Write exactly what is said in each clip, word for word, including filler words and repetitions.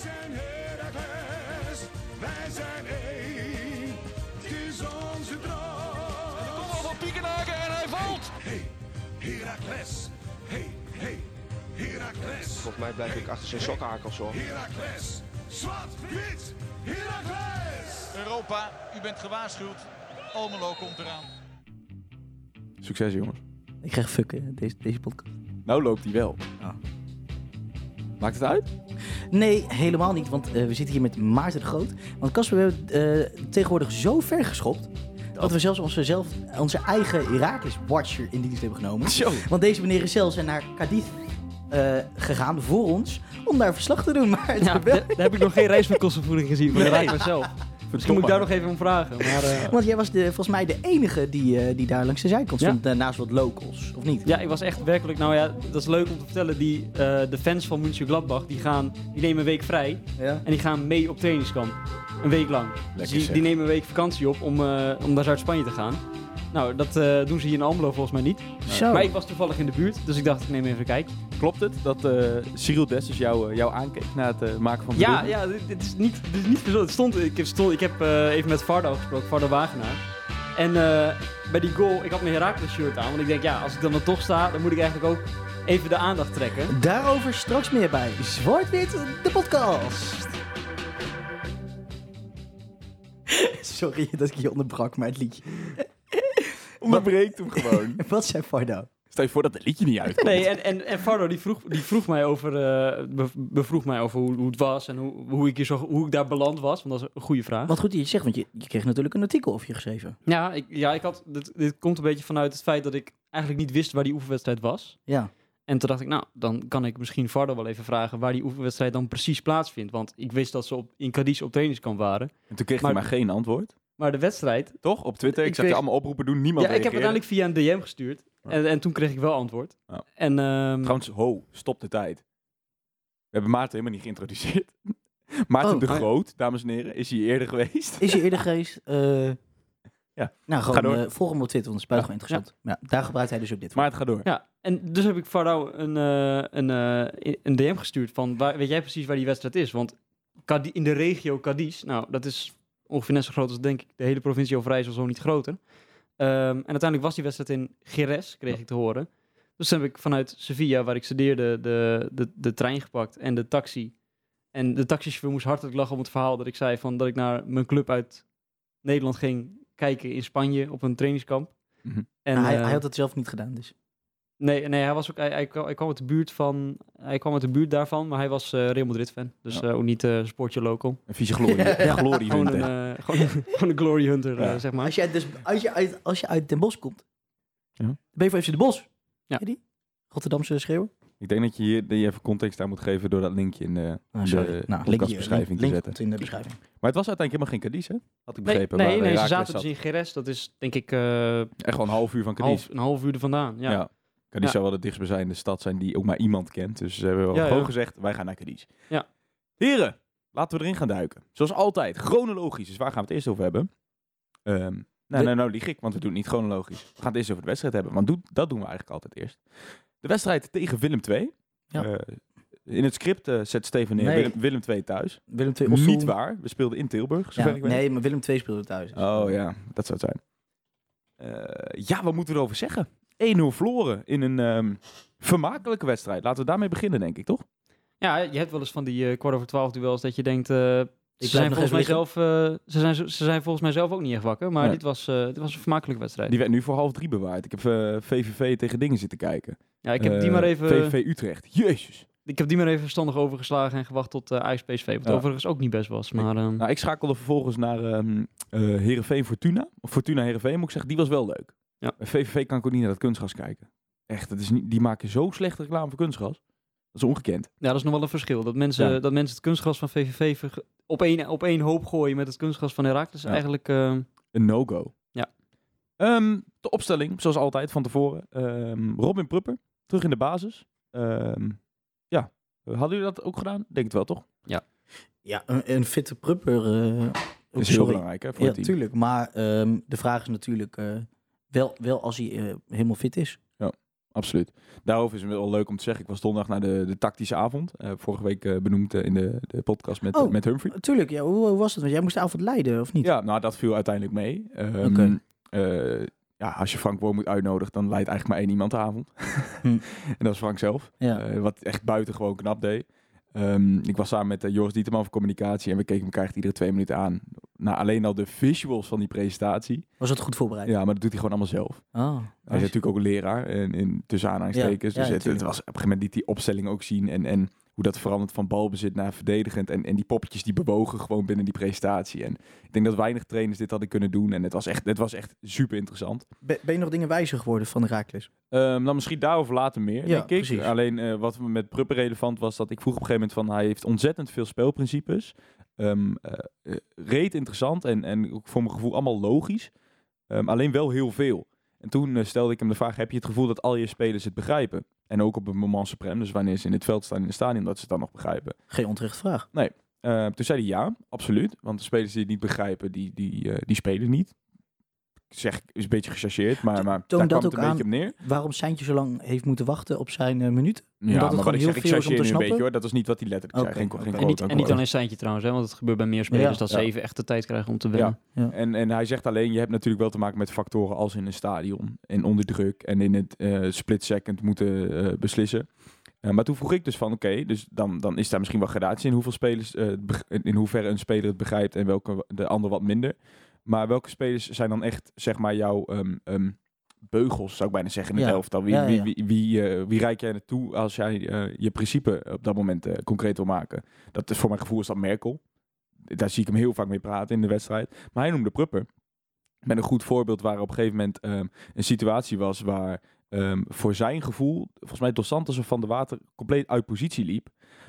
zijn Heracles, wij zijn één. Het is onze droom. En de goal van Piekenhaken en hij valt. Hey, hey Heracles. Hey, hey, Heracles. Volgens mij blijf ik achter zijn sokkenhakels hoor. Heracles, zwart-wit, Heracles. Europa, u bent gewaarschuwd. Almelo komt eraan. Succes jongens. Ik krijg fucken deze, deze podcast. Nou loopt die wel. Ja. Maakt het uit? Nee, helemaal niet. Want uh, we zitten hier met Maarten de Groot. Want Casper, we hebben uh, tegenwoordig zo ver geschopt... Dat, dat we zelfs onze, zelf, onze eigen Heracles-watcher in dienst hebben genomen. Zo. Want deze meneer is zelfs naar Cadiz uh, gegaan voor ons... om daar verslag te doen. Maar ja, daar d- heb ik nog geen reis met kostenvoeding gezien. Maar nee. Dat raakt mezelf. Dus moet ik daar nog even om vragen. Maar, uh... Want jij was de, volgens mij de enige die, uh, die daar langs de zijkant stond. Ja. Uh, naast wat locals, of niet? Ja, ik was echt werkelijk... Nou ja, dat is leuk om te vertellen. Die, uh, de fans van Mönchengladbach, die gaan, die nemen een week vrij. Ja. En die gaan mee op trainingskamp. Een week lang. Dus die, die nemen een week vakantie op om, uh, om naar Zuid-Spanje te gaan. Nou, dat uh, doen ze hier in Almelo volgens mij niet. Zo. Maar ik was toevallig in de buurt, dus ik dacht ik neem even een kijk. Klopt het dat uh, Cyril Dessers jou, uh, jou aankeek na het uh, maken van de ja, ja, dit is niet, dit is niet het stond, ik heb, stond, ik heb uh, even met Varda gesproken, Varda Wagenaar. En uh, bij die goal, ik had mijn Heracles shirt aan, want ik denk ja, als ik dan er toch sta, dan moet ik eigenlijk ook even de aandacht trekken. Daarover straks meer bij Zwart-Wit, de podcast. Sorry dat ik je onderbrak, maar het liedje... Onderbreekt hem gewoon. Wat zei Fardo? Stel je voor dat het liedje niet uitkomt. Nee, en, en, en Fardo die vroeg, die vroeg mij over, uh, bevroeg mij over hoe, hoe het was en hoe, hoe, ik hier zo, hoe ik daar beland was. Want dat is een goede vraag. Wat goed dat je zegt, want je, je kreeg natuurlijk een artikel over je geschreven. Ja, ik, ja ik had, dit, dit komt een beetje vanuit het feit dat ik eigenlijk niet wist waar die oefenwedstrijd was. Ja. En toen dacht ik, nou, dan kan ik misschien Vardo wel even vragen... waar die oefenwedstrijd dan precies plaatsvindt. Want ik wist dat ze op, in Cadiz op trainingskamp waren. En toen kreeg maar, je maar geen antwoord? Maar de wedstrijd... Toch? Op Twitter? Ik, ik zag kreeg... je allemaal oproepen doen, niemand ja, reageerde. Ik heb uiteindelijk via een D M gestuurd. Oh. En, en toen kreeg ik wel antwoord. Oh. En, um... Trouwens, ho, stop de tijd. We hebben Maarten helemaal niet geïntroduceerd. Maarten oh, de Groot, oh. dames en heren. Is hij eerder geweest? Is hij eerder geweest? Uh... Ja. Nou, gewoon uh, volg hem op Twitter, want het is buitengewoon ja. interessant. Ja. Ja, daar gebruikt hij dus ook dit voor. Maar het gaat door. Ja, en dus heb ik Vardo een, uh, een, uh, een D M gestuurd van, waar, weet jij precies waar die wedstrijd is? Want Cadiz, in de regio Cadiz, nou, dat is ongeveer net zo groot als denk ik de hele provincie Overijssel, zo niet groter. Um, en uiteindelijk was die wedstrijd in Jerez, kreeg ik te horen. Dus toen heb ik vanuit Sevilla, waar ik studeerde, de, de, de trein gepakt en de taxi. En de taxichauffeur moest hartelijk lachen om het verhaal dat ik zei van dat ik naar mijn club uit Nederland ging... kijken in Spanje op een trainingskamp. Mm-hmm. En, nou, hij, uh, hij had het zelf niet gedaan, dus. Nee, nee hij was ook. Hij, hij, kwam, hij kwam uit de buurt van. Hij kwam uit de buurt daarvan, maar hij was uh, Real Madrid fan, dus ja. uh, ook niet uh, sportje local. Een vieze glorie. Ja. Ja. Glory gewoon, een, uh, gewoon, gewoon een glory hunter, ja. uh, zeg maar. Als je, dus, als je uit, als je uit Den Bosch komt, ja. dan ben je voor F C Den Bosch. Ja. Die? Rotterdamse schreeuwen. Ik denk dat je hier dat je even context aan moet geven door dat linkje in de, ah, de nou, podcastbeschrijving te zetten. In de beschrijving. Maar het was uiteindelijk helemaal geen Cadiz, hè? Had ik begrepen. Nee, nee, nee ze zaten dus in Jerez. Dat is denk ik... Uh, echt wel een half uur van Cadiz. Half, een half uur er vandaan, ja. ja. Cadiz ja. zou wel de dichtstbijzijnde stad zijn die ook maar iemand kent. Dus ze hebben wel ja, gewoon ja. gezegd, wij gaan naar Cadiz. Ja. Heren, laten we erin gaan duiken. Zoals altijd, chronologisch. Dus waar gaan we het eerst over hebben? Um, nou, nou, nou lieg ik, want we doen het niet chronologisch. We gaan het eerst over de wedstrijd hebben. Want do- dat doen we eigenlijk altijd eerst. De wedstrijd tegen Willem twee. Ja. Uh, in het script uh, zet Steven neer nee. Willem, Willem twee thuis. Willem twee niet waar. We speelden in Tilburg. Ja, ik nee, weet. Maar Willem twee speelde thuis. Dus. Oh ja, dat zou het zijn. Uh, ja, wat moeten we erover zeggen? één nul verloren in een um, vermakelijke wedstrijd. Laten we daarmee beginnen, denk ik, toch? Ja, je hebt wel eens van die uh, kwart over twaalf duels dat je denkt... Uh, ze, zijn volgens mij zelf, uh, ze, zijn, ze zijn volgens mij zelf ook niet echt wakker. Maar nee. dit, was, uh, dit was een vermakelijke wedstrijd. Die werd nu voor half drie bewaard. Ik heb uh, V V V tegen dingen zitten kijken. Ja, ik heb uh, die maar even... V V V Utrecht, jezus. Ik heb die maar even verstandig overgeslagen en gewacht tot uh, Ajax P S V. Wat ja. overigens ook niet best was. Maar, uh... nou, ik schakelde vervolgens naar um, uh, Heerenveen Fortuna. Of Fortuna Heerenveen moet ik zeggen, die was wel leuk. Ja. V V V kan ik ook niet naar dat kunstgras kijken. Echt, dat is niet, die maken zo slecht reclame voor kunstgras. Dat is ongekend. Ja, dat is nog wel een verschil. Dat mensen, ja. dat mensen het kunstgras van V V V ver, op, één, op één hoop gooien met het kunstgras van Heracles. Ja. Eigenlijk... Uh... Een no-go. Ja. Um, de opstelling, zoals altijd, van tevoren. Um, Robin Prupper. Terug in de basis. Um, ja, hadden jullie dat ook gedaan? Denk het wel, toch? Ja, ja een, een fitte Prupper... Uh, dat is heel sorry. belangrijk, hè, voor ja, het team. Natuurlijk. Maar um, de vraag is natuurlijk uh, wel, wel als hij uh, helemaal fit is. Ja. absoluut. Daarover is het wel leuk om te zeggen. Ik was donderdag naar de, de tactische avond. Uh, vorige week uh, benoemd uh, in de, de podcast met, oh, uh, met Humphrey. Tuurlijk, ja. Hoe, hoe was het? Want jij moest de avond leiden, of niet? Ja, nou, dat viel uiteindelijk mee. Um, okay. uh, ja, als je Frank Wormuth uitnodigt, dan leidt eigenlijk maar één iemand de avond. hmm. En dat is Frank zelf. Ja. Uh, wat echt buitengewoon knap deed. Um, ik was samen met uh, Joris Dieterman van Communicatie en we keken elkaar echt iedere twee minuten aan. Nou, alleen al de visuals van die presentatie. Was dat goed voorbereid? Ja, maar dat doet hij gewoon allemaal zelf. Oh, hij is natuurlijk ook een leraar, en, in, tussen aanhalingstekens. Ja, dus ja, het, het was, op een gegeven moment liet die opstelling ook zien en, en hoe dat verandert van balbezit naar verdedigend. En, en die poppetjes die bewogen gewoon binnen die presentatie. En ik denk dat weinig trainers dit hadden kunnen doen en het was echt, het was echt super interessant. Ben, ben je nog dingen wijzer geworden van Heracles? Um, dan misschien daarover later meer, ja, denk ik. Precies. Alleen uh, wat met Prupper relevant was, dat ik vroeg op een gegeven moment van hij heeft ontzettend veel speelprincipes. Um, uh, reet interessant en, en ook voor mijn gevoel allemaal logisch. Um, alleen wel heel veel. En toen uh, stelde ik hem de vraag, heb je het gevoel dat al je spelers het begrijpen? En ook op het moment suprem, dus wanneer ze in het veld staan in het stadion, dat ze het dan nog begrijpen. Geen onterechte vraag. Nee. Uh, toen zei hij ja, absoluut. Want de spelers die het niet begrijpen, die, die, uh, die spelen niet. Ik zeg, is een beetje gechargeerd, maar, maar daar kwam het een beetje op neer. Waarom Seintje zo lang heeft moeten wachten op zijn uh, minuut? Omdat ja, het maar wat ik zeg, ik chargeer nu een beetje hoor. Dat is niet wat hij letterlijk okay. zei. Geen, okay. geen en, niet, en niet alleen Seintje trouwens, hè, want het gebeurt bij meer spelers ja. dat ja. ze even echt de tijd krijgen om te wennen. Ja. Ja. En, en hij zegt alleen, je hebt natuurlijk wel te maken met factoren als in een stadion. En onder druk en in het uh, split second moeten uh, beslissen. Uh, maar toen vroeg ik dus van, oké, okay, dus dan, dan is daar misschien wel gradatie in hoeveel spelers, uh, in hoeverre een speler het begrijpt en welke de ander wat minder. Maar welke spelers zijn dan echt, zeg maar, jouw um, um, beugels, zou ik bijna zeggen, in het ja. elftal? Wie, ja, ja, ja. wie, wie, wie, uh, wie reik jij naartoe als jij uh, je principe op dat moment uh, concreet wil maken? Dat is voor mijn gevoel is dat Merkel. Daar zie ik hem heel vaak mee praten in de wedstrijd. Maar hij noemde Prupper. Met een goed voorbeeld waar op een gegeven moment um, een situatie was waar um, voor zijn gevoel, volgens mij Dos Santos of Van de Water, compleet uit positie liep.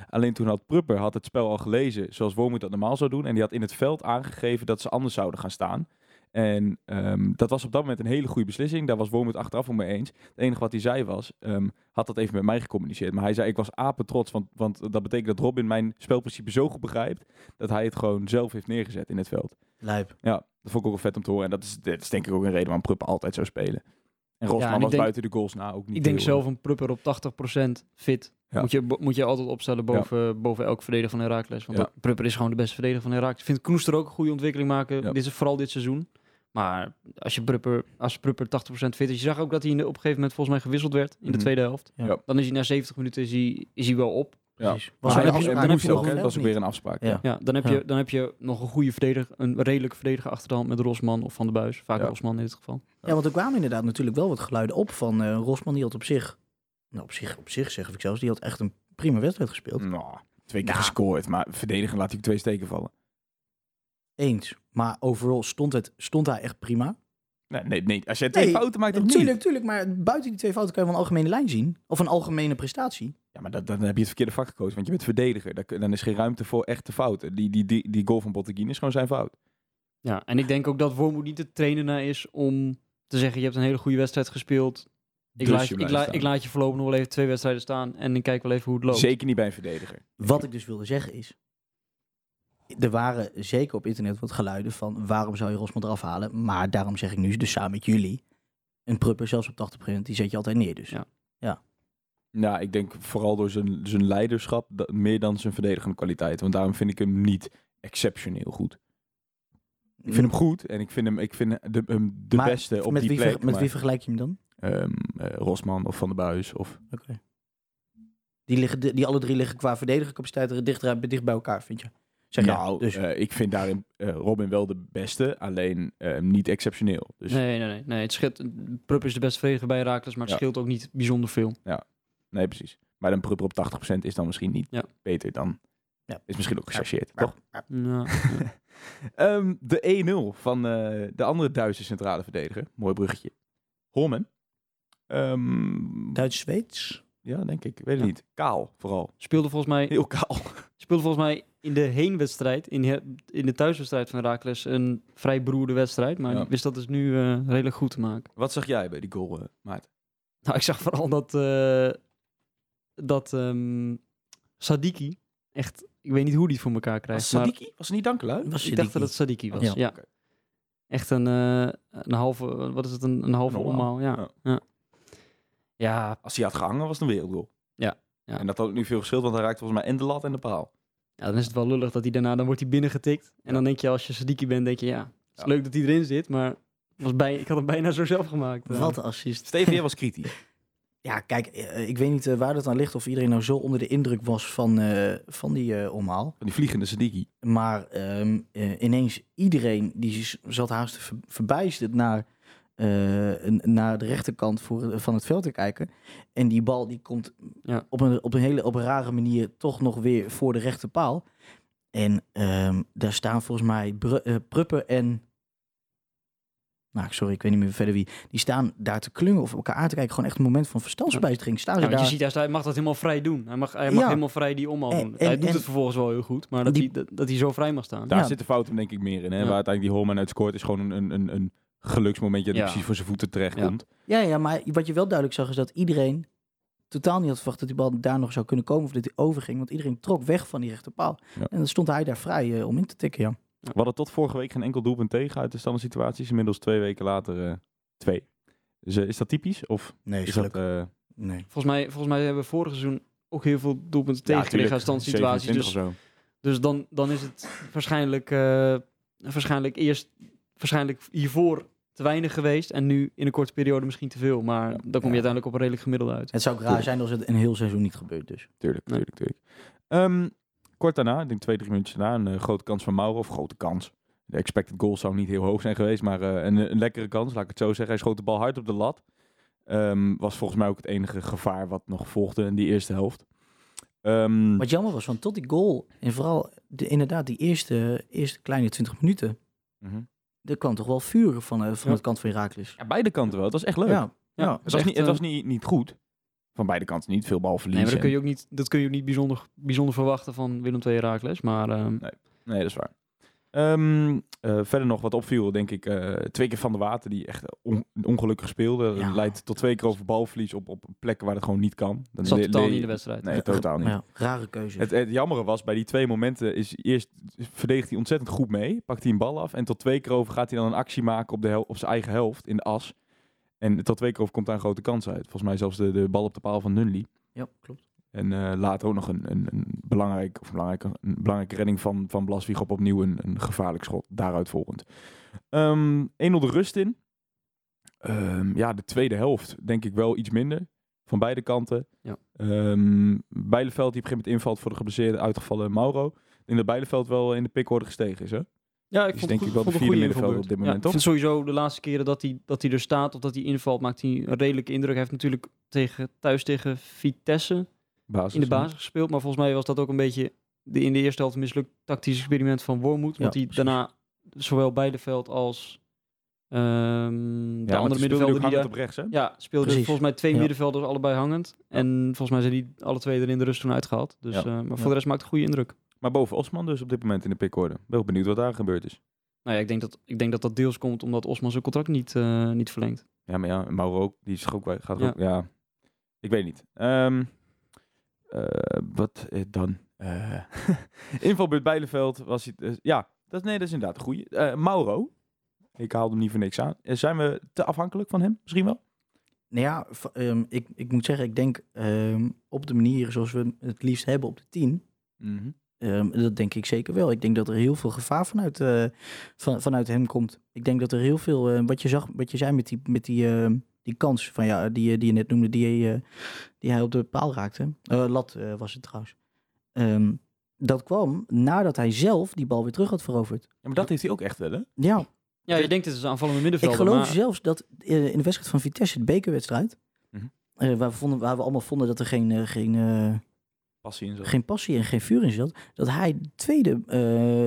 Alleen toen had Prupper had het spel al gelezen zoals Wormuth dat normaal zou doen. En die had in het veld aangegeven dat ze anders zouden gaan staan. En um, dat was op dat moment een hele goede beslissing. Daar was Wormuth achteraf om mee eens. Het enige wat hij zei was, um, had dat even met mij gecommuniceerd. Maar hij zei, ik was apetrots, want, want dat betekent dat Robin mijn spelprincipe zo goed begrijpt dat hij het gewoon zelf heeft neergezet in het veld. Lijp. Ja, dat vond ik ook wel vet om te horen. En dat is, dat is denk ik ook een reden waarom Prupper altijd zou spelen. En Rosman ja, en was denk, buiten de goals na ook niet. Ik denk heel, zelf een Prupper op tachtig procent fit. Ja. Moet, je, moet je altijd opstellen boven, ja. boven elk verdediger van Heracles. Want ja. Prupper is gewoon de beste verdediger van Heracles. Ik vind Knoester ook een goede ontwikkeling maken. Ja. Dit is vooral dit seizoen. Maar als je Prupper, als Prupper tachtig procent fit is... Je zag ook dat hij op een gegeven moment volgens mij gewisseld werd in mm-hmm. de tweede helft. Ja. Ja. Dan is hij na zeventig minuten is hij, is hij wel op. Ja. Was dan, dan, dan heb je ook, dat was ook weer een afspraak. Ja. Ja. Ja, dan, heb ja. je, dan heb je nog een goede verdediger, een redelijke verdediger achter de hand met Rosman of Van de Buis. Vaak ja. Rosman in dit geval. Ja, ja, want er kwamen inderdaad natuurlijk wel wat geluiden op van uh, Rosman. Die had op zich, nou op zich, op zich zeg ik zelfs, die had echt een prima wedstrijd gespeeld. Nou, twee keer nou. gescoord, maar verdedigen laat hij twee steken vallen. Eens, maar overal stond, het, stond hij echt prima. Nee, nee, nee. Als je twee nee, fouten maakt, dan niet. Tuurlijk, tuurlijk. Maar buiten die twee fouten kan je wel een algemene lijn zien. Of een algemene prestatie. Ja, maar dat, dan heb je het verkeerde vak gekozen. Want je bent verdediger. Dan, dan is geen ruimte voor echte fouten. Die, die, die, die goal van Botteguin is gewoon zijn fout. Ja, en ik denk ook dat Wormuth niet te trainen naar is om te zeggen... je hebt een hele goede wedstrijd gespeeld. Ik, dus laat, je ik, la, ik laat je voorlopig nog wel even twee wedstrijden staan. En ik kijk wel even hoe het loopt. Zeker niet bij een verdediger. Wat ik dus wilde zeggen is... Er waren zeker op internet wat geluiden van... waarom zou je Rosman eraf halen? Maar daarom zeg ik nu dus samen met jullie... een Prupper zelfs op tachtig procent, die zet je altijd neer dus. Ja. Ja. Nou, ik denk vooral door zijn, zijn leiderschap... Dat, meer dan zijn verdedigende kwaliteit. Want daarom vind ik hem niet exceptioneel goed. Ik vind hem goed en ik vind hem, ik vind de, hem de maar beste op die wie, plek. Ver, met maar, wie vergelijk je hem dan? Um, uh, Rosman of Van der Buis of... Okay. Die, liggen, die alle drie liggen qua verdedigende capaciteit dicht, dicht bij elkaar, vind je? Zeg nou, ja, dus. uh, ik vind daarin uh, Robin wel de beste, alleen uh, niet exceptioneel. Dus. Nee, nee, nee. nee het scheelt, Prupper is de beste verdediger bij Heracles, maar het ja. scheelt ook niet bijzonder veel. Ja, nee, precies. Maar een Prupper op tachtig procent is dan misschien niet ja. beter dan... Ja. Is misschien ook gechargeerd, ja. toch? Ja. Ja. um, de één nul van uh, de andere Duitse centrale verdediger. Mooi bruggetje. Holmen. Um, Duits-Zweeds? Ja, denk ik. Ik weet het ja. niet. Kaal, vooral. Speelde volgens mij... Heel kaal. Speelde volgens mij... In de heenwedstrijd, in, he- in de thuiswedstrijd van Heracles, een vrij beroerde wedstrijd. Maar ja. wist dat dus nu uh, redelijk goed te maken. Wat zag jij bij die goal, uh, Maarten? Nou, ik zag vooral dat, uh, dat um, Sadiki echt, ik weet niet hoe die het voor elkaar krijgt. Was Sadiki? Maar, was het niet Dankelui? Was ik dacht dat het Sadiki was, ja. ja. Okay. Echt een, uh, een halve, wat is het, een, een halve omhaal, ja. ja. ja. Ja. Als hij had gehangen, was het een wereldgoal. Ja. ja. En dat had ook niet veel verschil, want hij raakte volgens mij en de lat en de paal. Ja, dan is het wel lullig dat hij daarna, dan wordt hij binnengetikt. En dan denk je, als je Sadiki bent, denk je, ja, het is ja. leuk dat hij erin zit, maar was bij, ik had hem bijna zo zelf gemaakt. Dan. Wat een assist. Steven, jij was kritisch. Ja, kijk, ik weet niet waar dat aan ligt of iedereen nou zo onder de indruk was van, uh, van die uh, omhaal. Van die vliegende Sadiki. Maar um, uh, ineens iedereen die zat haast ver- verbijsterd naar, uh, naar de rechterkant voor, van het veld te kijken. En die bal die komt ja. op, een, op, een hele, op een rare manier toch nog weer voor de rechterpaal. En um, daar staan volgens mij Br- uh, Prupper en... Nou, sorry, ik weet niet meer verder wie. Die staan daar te klungen of elkaar aan te kijken. Gewoon echt een moment van verstandsbijstering. Staan ja, ze daar... Je ziet, hij mag dat helemaal vrij doen. Hij mag, hij mag ja. helemaal vrij die omhaal doen. Hij en, doet en, het vervolgens wel heel goed. Maar dat, die, hij, dat hij zo vrij mag staan. Daar ja. zit de fout denk ik meer in. Hè? Ja. Waar uiteindelijk die Holman uit scoort is gewoon een, een, een, een geluksmomentje dat ja. precies voor zijn voeten terecht ja. komt. Ja, ja, maar wat je wel duidelijk zag is dat iedereen totaal niet had verwacht dat die bal daar nog zou kunnen komen. Of dat hij overging. Want iedereen trok weg van die rechterpaal. Ja. En dan stond hij daar vrij uh, om in te tikken, ja. We hadden tot vorige week geen enkel doelpunt tegen uit de standaard situaties. Inmiddels twee weken later uh, twee. Dus uh, is dat typisch? Of nee, is dat, uh... nee. Volgens mij, volgens mij hebben we vorig seizoen ook heel veel doelpunten ja, tegen uit standaard situaties. Dus, dus dan, dan is het waarschijnlijk, uh, waarschijnlijk eerst waarschijnlijk hiervoor te weinig geweest. En nu in een korte periode misschien te veel. Maar ja, dan kom je ja. uiteindelijk op een redelijk gemiddelde uit. Het zou ook raar tuurlijk. zijn als het een heel seizoen niet gebeurt. Dus. Tuurlijk, tuurlijk, tuurlijk. Um, Kort daarna, ik denk twee, drie minuutjes daarna, een uh, grote kans van Mauro. Of grote kans. De expected goal zou niet heel hoog zijn geweest, maar uh, een, een lekkere kans, laat ik het zo zeggen. Hij schoot de bal hard op de lat. Um, was volgens mij ook het enige gevaar wat nog volgde in die eerste helft. Um, wat jammer was, want tot die goal, en vooral de, inderdaad die eerste, eerste kleine twintig minuten, mm-hmm. er kwam toch wel vuur van, uh, van ja. de kant van Heracles. Ja, beide kanten wel, het was echt leuk. Ja, ja. ja. Het was, echt, niet, het was niet, niet goed. Van beide kanten niet veel balverlies. Nee, maar dat kun je ook niet, dat kun je ook niet bijzonder, bijzonder verwachten van Willem twee Heracles. Maar, uh... nee, nee, dat is waar. Um, uh, verder nog wat opviel, denk ik. Uh, twee keer Van de Water, die echt on- ongelukkig speelde. Ja. Leidt tot twee keer over balverlies op, op plekken waar het gewoon niet kan. Dan zat le- totaal le- niet in de wedstrijd. Nee, totaal niet. Ja, rare keuze. Het, het jammere was, bij die twee momenten is eerst verdedigt hij ontzettend goed mee. Pakt hij een bal af en tot twee keer over gaat hij dan een actie maken op, de hel- op zijn eigen helft in de as. En tot twee keer over komt daar een grote kans uit. Volgens mij zelfs de, de bal op de paal van Nunli. Ja, klopt. En uh, later ook nog een, een, een, belangrijk, of belangrijke, een belangrijke redding van, van Blaswieg op opnieuw een, een gevaarlijk schot. Daaruit volgend. Um, één nul de rust in. Um, ja, de tweede helft denk ik wel iets minder. Van beide kanten. Ja. Um, Bijleveld die op een gegeven moment invalt voor de geblesseerde uitgevallen Mauro. Ik denk dat Bijleveld wel in de pickorde gestegen is, hè? Ja, ik dus vond, denk ik wel vond de vierde middenveld op dit moment, ja, toch? Ik vind sowieso de laatste keren dat hij, dat hij er staat of dat hij invalt, maakt hij een redelijke indruk. Hij heeft natuurlijk tegen, thuis tegen Vitesse basis, in de basis ja. gespeeld. Maar volgens mij was dat ook een beetje de, in de eerste helft een mislukt tactisch experiment van Wormuth. Want ja, hij precies. daarna zowel Bijleveld als um, de ja, andere middenvelden... die daar, op rechts, hè? Ja, speelde dus volgens mij twee ja. middenvelders allebei hangend. Ja. En volgens mij zijn die alle twee er in de rust toen uitgehaald. Dus, ja. uh, maar voor ja. de rest maakt het een goede indruk. Maar boven Osman dus op dit moment in de pickorde. Wel benieuwd wat daar gebeurd is. Nou ja, ik denk dat ik denk dat, dat deels komt omdat Osman zijn contract niet, uh, niet verlengt. Ja, maar ja, Mauro ook. Die is ook bij. Gaat ja. ook. Ja, ik weet niet. Um, uh, wat uh, dan? Uh. Invalbeurt Bijleveld was hij. Uh, ja, dat, nee, dat is inderdaad een goeie. Uh, Mauro. Ik haalde hem niet voor niks aan. Uh, zijn we te afhankelijk van hem? Misschien wel? Nou ja, v- um, ik, ik moet zeggen, ik denk um, op de manier zoals we het liefst hebben op de tien. Mm-hmm. Um, dat denk ik zeker wel. Ik denk dat er heel veel gevaar vanuit, uh, van, vanuit hem komt. Ik denk dat er heel veel... Uh, wat je zag, wat je zei met die, met die, uh, die kans van, ja, die, die je net noemde... die, uh, die hij op de paal raakte. Uh, lat uh, was het trouwens. Um, dat kwam nadat hij zelf die bal weer terug had veroverd. Ja, maar dat heeft hij ook echt wel, hè? Ja. Ja, je denkt het is een aanvallende middenvelder. Ik geloof maar... zelfs dat uh, in de wedstrijd van Vitesse... de bekerwedstrijd... Mm-hmm. Uh, waar, we vonden, waar we allemaal vonden dat er geen... Uh, geen uh, passie in zat. Geen passie en geen vuur in zat. Dat hij de tweede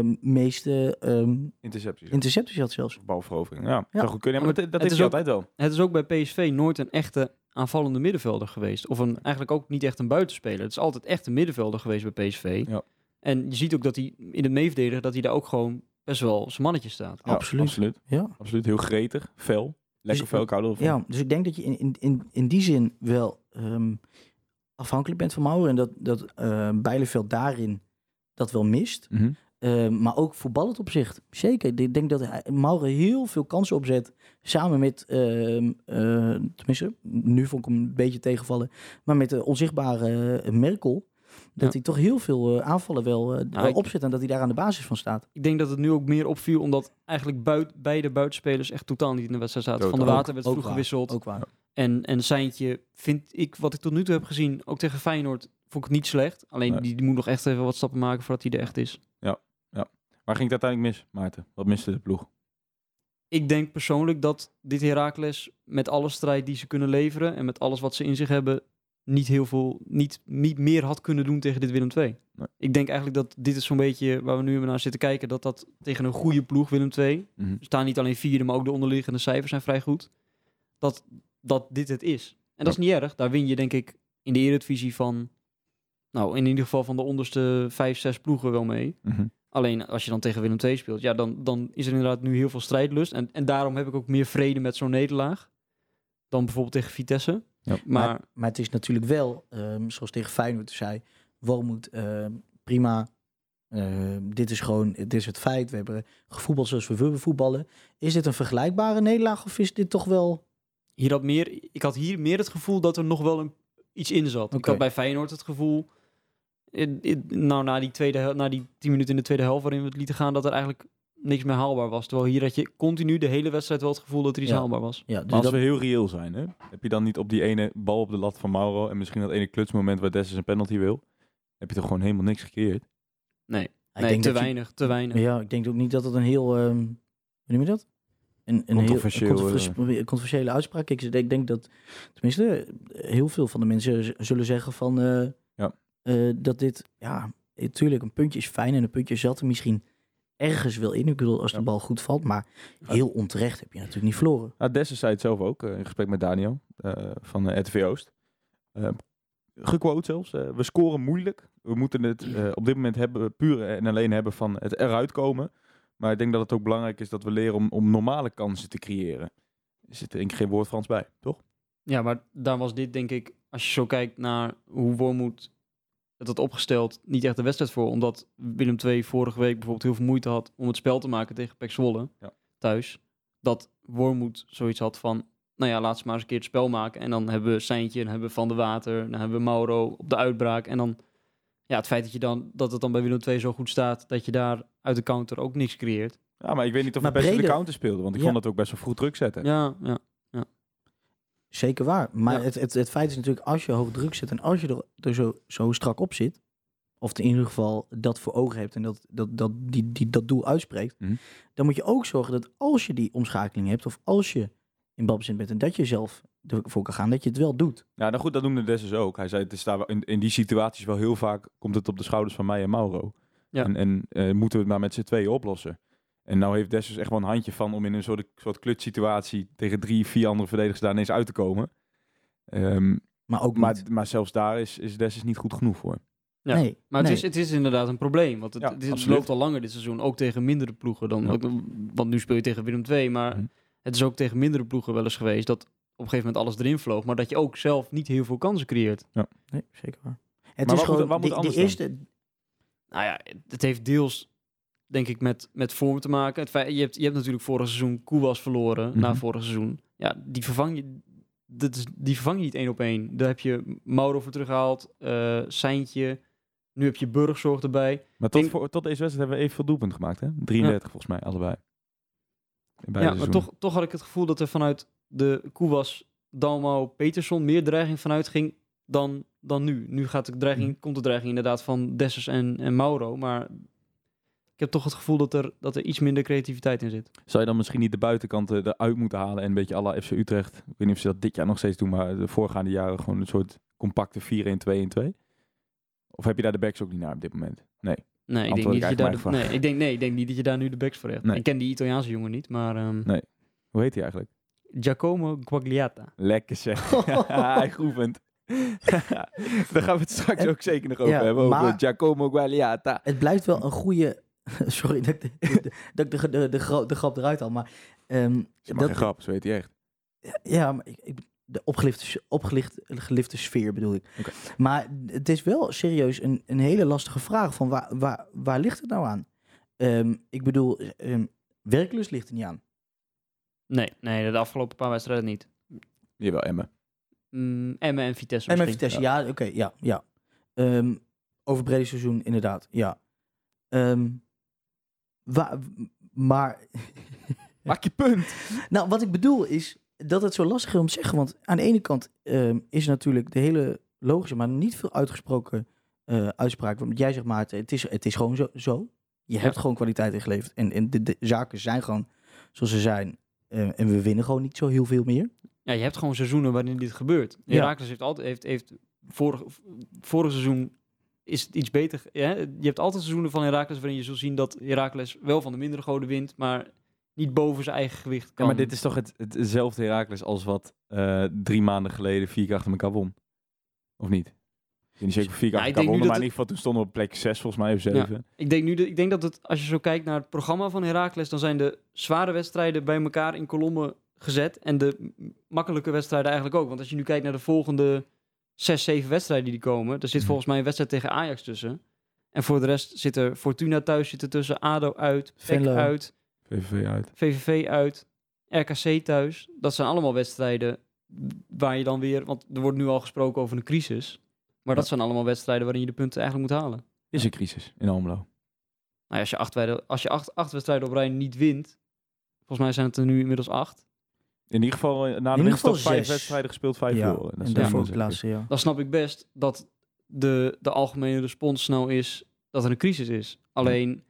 uh, meeste um, intercepties, intercepties had zelfs. Balverovering. Ja, ja. Zou goed kunnen. Maar, maar dat, dat heeft hij altijd wel. Het is ook bij P S V nooit een echte aanvallende middenvelder geweest. Of een, eigenlijk ook niet echt een buitenspeler. Het is altijd echt een middenvelder geweest bij P S V. Ja. En je ziet ook dat hij in het meeverdedigen dat hij daar ook gewoon best wel zijn mannetje staat. Ja, absoluut. Absoluut. Ja. Absoluut. Heel gretig. Fel. Lekker dus, fel. Kouder. Ja, dus ik denk dat je in, in, in, in die zin wel... Um, afhankelijk bent van Mauro en dat, dat uh, Bijleveld daarin dat wel mist. Mm-hmm. Uh, maar ook voetballend opzicht. Zeker. Ik denk dat hij, Mauro heel veel kansen opzet. Samen met, uh, uh, tenminste, nu vond ik hem een beetje tegenvallen. Maar met de onzichtbare uh, Merkel. Dat ja. hij toch heel veel uh, aanvallen wel uh, nou, opzet. En dat hij daar aan de basis van staat. Ik denk dat het nu ook meer opviel. Omdat eigenlijk buit, beide buitenspelers echt totaal niet in de wedstrijd zaten. Van de Water werd vroeg gewisseld. Ook waar. En, en Seintje vind ik, wat ik tot nu toe heb gezien, ook tegen Feyenoord, vond ik niet slecht. Alleen nee. die, die moet nog echt even wat stappen maken voordat hij er echt is. Ja, ja. Waar ging het uiteindelijk mis, Maarten? Wat miste de ploeg? Ik denk persoonlijk dat dit Heracles met alle strijd die ze kunnen leveren en met alles wat ze in zich hebben, niet heel veel, niet, niet meer had kunnen doen tegen dit Willem twee. Nee. Ik denk eigenlijk dat dit is zo'n beetje waar we nu naar zitten kijken, dat dat tegen een goede ploeg, Willem twee, mm-hmm. staan niet alleen vierde, maar ook de onderliggende cijfers zijn vrij goed, dat, dat dit het is. En dat is niet erg. Daar win je denk ik in de Eredivisie van, nou, in ieder geval van de onderste vijf, zes ploegen wel mee. Mm-hmm. Alleen als je dan tegen Willem twee speelt, ja, dan, dan is er inderdaad nu heel veel strijdlust. En, en daarom heb ik ook meer vrede met zo'n nederlaag dan bijvoorbeeld tegen Vitesse. Ja. Maar, maar, maar het is natuurlijk wel, um, zoals tegen Feyenoord zei, Wormuth, uh, prima. Uh, dit is gewoon, dit is het feit. We hebben gevoetbald zoals we willen voetballen. Is dit een vergelijkbare nederlaag of is dit toch wel... Hier had meer, ik had hier meer het gevoel dat er nog wel een, iets in zat. Okay. Ik had bij Feyenoord het gevoel, in, in, nou, na die, tweede, na die tien minuten in de tweede helft waarin we het lieten gaan, dat er eigenlijk niks meer haalbaar was. Terwijl hier had je continu de hele wedstrijd wel het gevoel dat er iets ja. haalbaar was. Ja, dus maar als dat... we heel reëel zijn, hè, heb je dan niet op die ene bal op de lat van Mauro en misschien dat ene klutsmoment waar Dessers een penalty wil, heb je toch gewoon helemaal niks gecreëerd? Nee, nee denk te weinig, je... te weinig. Ja, ik denk ook niet dat het een heel, um, hoe noem je dat? Een, een controversieel, heel, controversiële, controversiële uitspraak. Ik, ik denk dat, tenminste, heel veel van de mensen zullen zeggen van uh, ja. uh, dat dit, ja, natuurlijk een puntje is fijn en een puntje zat er misschien ergens wel in. Ik bedoel, als ja. de bal goed valt, maar heel onterecht heb je natuurlijk niet verloren. Nou, Dessers zei het zelf ook, uh, in gesprek met Daniel uh, van uh, R T V Oost. Uh, Gequote zelfs, uh, we scoren moeilijk. We moeten het uh, op dit moment hebben, puur en alleen hebben van het eruit komen. Maar ik denk dat het ook belangrijk is dat we leren om, om normale kansen te creëren. Er zit denk ik geen woord Frans bij, toch? Ja, maar daar was dit denk ik, als je zo kijkt naar hoe Wormuth het had opgesteld, niet echt de wedstrijd voor. Omdat Willem twee vorige week bijvoorbeeld heel veel moeite had om het spel te maken tegen P E C Zwolle ja. thuis. Dat Wormuth zoiets had van, nou ja, laat ze maar eens een keer het spel maken. En dan hebben we Seintje, dan hebben we Van de Water, dan hebben we Mauro op de uitbraak. En dan, ja, het feit dat, je dan, dat het dan bij Willem twee zo goed staat, dat je daar uit de counter ook niks creëert. Ja, maar ik weet niet of we best in de counter speelden, want ik ja. vond dat ook best wel vroeg druk zetten. Ja, ja, ja. Zeker waar. Maar ja. het, het, het feit is natuurlijk, als je hoog druk zet en als je er, er zo, zo strak op zit, of in ieder geval dat voor ogen hebt en dat, dat, dat, die, die, dat doel uitspreekt, mm-hmm. dan moet je ook zorgen dat als je die omschakeling hebt, of als je in balbezit bent en dat je zelf ervoor kan gaan, dat je het wel doet. Ja, nou goed, dat noemde Dessers ook. Hij zei, het is daar in, in die situaties wel heel vaak, komt het op de schouders van mij en Mauro. Ja. En, en uh, moeten we het maar met z'n tweeën oplossen. En nou heeft Dessers echt wel een handje van om in een soort, soort klutsituatie tegen drie, vier andere verdedigers daar ineens uit te komen. Um, maar, ook maar, maar zelfs daar is, is Dessers niet goed genoeg voor. Ja. Nee, maar nee. Het, is, het is inderdaad een probleem. Want het, ja, het, het loopt al langer dit seizoen, ook tegen mindere ploegen. Dan, ja. ook, want nu speel je tegen Willem twee, maar hm. het is ook tegen mindere ploegen wel eens geweest dat op een gegeven moment alles erin vloog, maar dat je ook zelf niet heel veel kansen creëert. Ja. Nee, zeker waar. Het maar is wat, gewoon, wat moet die, anders de eerste, dan? Nou ja, het heeft deels, denk ik, met, met vorm te maken. Het feit, je, hebt, je hebt natuurlijk vorig seizoen Koewas verloren, mm-hmm. na vorig seizoen. Ja, die vervang je, dat is, die vervang je niet één op één. Daar heb je Mauro voor teruggehaald, uh, Seintje, nu heb je Burgzorg erbij. Maar tot, denk, voor, tot deze wedstrijd hebben we evenveel doelpunten gemaakt, hè? drieëndertig ja. volgens mij, allebei. Ja, seizoen. Maar toch, toch had ik het gevoel dat er vanuit de Koewas, Dalmau, Peterson meer dreiging vanuit ging dan, dan nu. Nu gaat de dreiging, komt de dreiging inderdaad van Dessers en, en Mauro, maar ik heb toch het gevoel dat er, dat er iets minder creativiteit in zit. Zou je dan misschien niet de buitenkanten eruit moeten halen en een beetje à la F C Utrecht, ik weet niet of ze dat dit jaar nog steeds doen, maar de voorgaande jaren gewoon een soort compacte vier een twee een twee? Of heb je daar de backs ook niet naar op dit moment? Nee. Nee, ik denk, niet dat je daar de, nee, ik, denk, nee ik denk niet dat je daar nu de backs voor hebt. Nee. Ik ken die Italiaanse jongen niet, maar... Um... Nee. Hoe heet hij eigenlijk? Giacomo Quagliata. Lekker zeg. Hij groevend. Daar gaan we het straks en, ook zeker nog over ja, hebben. Over maar, Giacomo Quagliata. Het blijft wel een goede... Sorry dat ik de, de, de, de, de, de grap eruit haal, maar... Um, ze dat, geen grap, ze weet hij echt. Ja, maar ik... ik de opgelifte, opgelicht, gelifte sfeer bedoel ik. Okay. Maar het is wel serieus een, een hele lastige vraag van waar, waar, waar ligt het nou aan? Um, ik bedoel, um, werklust ligt er niet aan. Nee, nee, de afgelopen paar wedstrijden niet. Jawel, Emmen. Mm, Emmen en Vitesse Emmen en Vitesse, ja, ja oké, okay, ja. ja. Um, over brede seizoen, inderdaad, ja. Um, wa- maar... Maak je punt. Nou, wat ik bedoel is dat het zo lastig is om te zeggen. Want aan de ene kant um, is natuurlijk de hele logische, maar niet veel uitgesproken uh, uitspraak. Want jij zegt, Maarten, het is, het is gewoon zo. zo. Je ja. hebt gewoon kwaliteit ingeleverd. En, en de, de zaken zijn gewoon zoals ze zijn. Uh, en we winnen gewoon niet zo heel veel meer. Ja, je hebt gewoon seizoenen waarin dit gebeurt. Heracles ja. heeft altijd... Heeft, heeft vorig, vorig seizoen is het iets beter. Ja? Je hebt altijd seizoenen van Heracles waarin je zult zien dat Heracles wel van de mindere goden wint, maar niet boven zijn eigen gewicht kan. Ja, maar dit is toch het, hetzelfde Heracles als wat uh, drie maanden geleden vier keer achter elkaar won? Of niet? Ik weet niet zeker of vier keer nou, achter elkaar won, maar in ieder geval toen stonden we op plek zes, volgens mij, of zeven. Ja, ik, denk nu de, ik denk dat het, als je zo kijkt naar het programma van Heracles, dan zijn de zware wedstrijden bij elkaar in kolommen gezet en de makkelijke wedstrijden eigenlijk ook. Want als je nu kijkt naar de volgende zes, zeven wedstrijden die komen, er zit volgens mij een wedstrijd tegen Ajax tussen. En voor de rest zit er Fortuna thuis zit er tussen, A D O uit, P E C uit, V V V uit. V V V uit, R K C thuis. Dat zijn allemaal wedstrijden waar je dan weer... Want er wordt nu al gesproken over een crisis. Maar ja. dat zijn allemaal wedstrijden waarin je de punten eigenlijk moet halen. Is een crisis in Almelo? Nou ja, als je acht, als je acht, acht wedstrijden op rij niet wint... Volgens mij zijn het er nu inmiddels acht. In ieder geval, na de minst op vijf wedstrijden gespeeld, vijf ja. voor. En dat is laatste, ja. Dan snap ik best dat de, de algemene respons snel is dat er een crisis is. Alleen... Ja.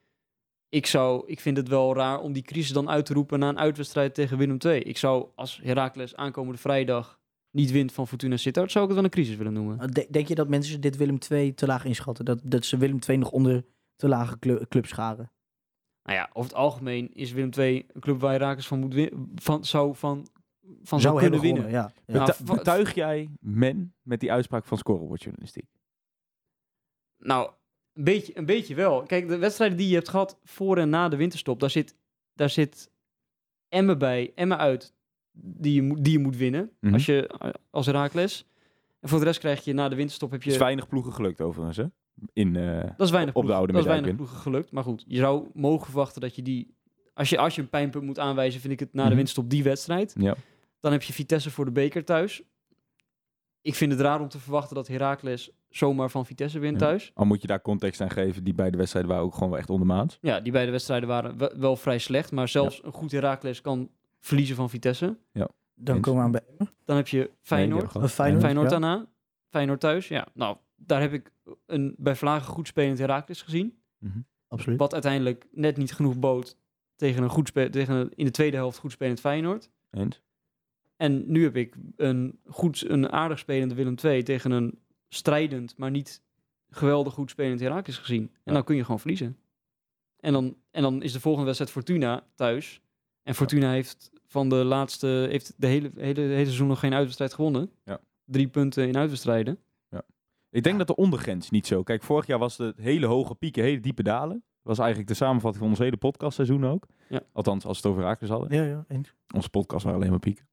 Ik, zou, ik vind het wel raar om die crisis dan uit te roepen na een uitwedstrijd tegen Willem twee. Ik zou, als Heracles aankomende vrijdag niet wint van Fortuna Sittard, zou ik het wel een crisis willen noemen. Denk je dat mensen dit Willem twee te laag inschatten? Dat, dat ze Willem twee nog onder te lage cl- clubs scharen? Nou ja, over het algemeen is Willem twee een club waar Heracles van, moet win- van zou, van, van zou, zou kunnen winnen. Gewonnen, ja. Ja. Betu- betuig jij men met die uitspraak van scorebordjournalistiek? Nou... Een beetje, een beetje wel. Kijk, de wedstrijden die je hebt gehad voor en na de winterstop, daar zit, daar zit Emmen bij, Emmen uit, die je, mo- die je moet winnen mm-hmm. als, je, als Heracles. En voor de rest krijg je na de winterstop... heb je. Het is weinig ploegen gelukt overigens, hè? In, uh, dat is weinig, op ploeg, de oude dat is weinig ploegen gelukt, maar goed. Je zou mogen verwachten dat je die... Als je, als je een pijnpunt moet aanwijzen, vind ik het na mm-hmm. de winterstop die wedstrijd. Ja. Dan heb je Vitesse voor de beker thuis. Ik vind het raar om te verwachten dat Heracles zomaar van Vitesse wint ja. thuis. Al moet je daar context aan geven, die beide wedstrijden waren ook gewoon wel echt ondermaats. Ja, die beide wedstrijden waren w- wel vrij slecht, maar zelfs ja. een goed Heracles kan verliezen van Vitesse. Ja. Dan komen we aan bij Dan heb je Feyenoord. Nee, Feyenoord, Feyenoord ja. daarna. Feyenoord thuis, ja. Nou, daar heb ik een bij vlagen goed spelend Heracles gezien. Mm-hmm. Absoluut. Wat uiteindelijk net niet genoeg bood tegen een goed spe- tegen een, in de tweede helft goed spelend Feyenoord. En? En nu heb ik een, goed, een aardig spelende Willem twee tegen een strijdend, maar niet geweldig goed spelend Heracles gezien. En ja. dan kun je gewoon verliezen. En dan, en dan is de volgende wedstrijd Fortuna thuis. En Fortuna ja. heeft van de laatste, heeft de hele, hele, hele seizoen nog geen uitwedstrijd gewonnen. Ja. Drie punten in uitwedstrijden. Ja. Ik denk ja. dat de ondergrens niet zo. Kijk, vorig jaar was het hele hoge pieken, hele diepe dalen. Dat was eigenlijk de samenvatting van ons hele podcastseizoen ook. Ja. Althans, als we het over Heracles hadden. Ja, ja, eens. Onze podcast waren alleen maar pieken.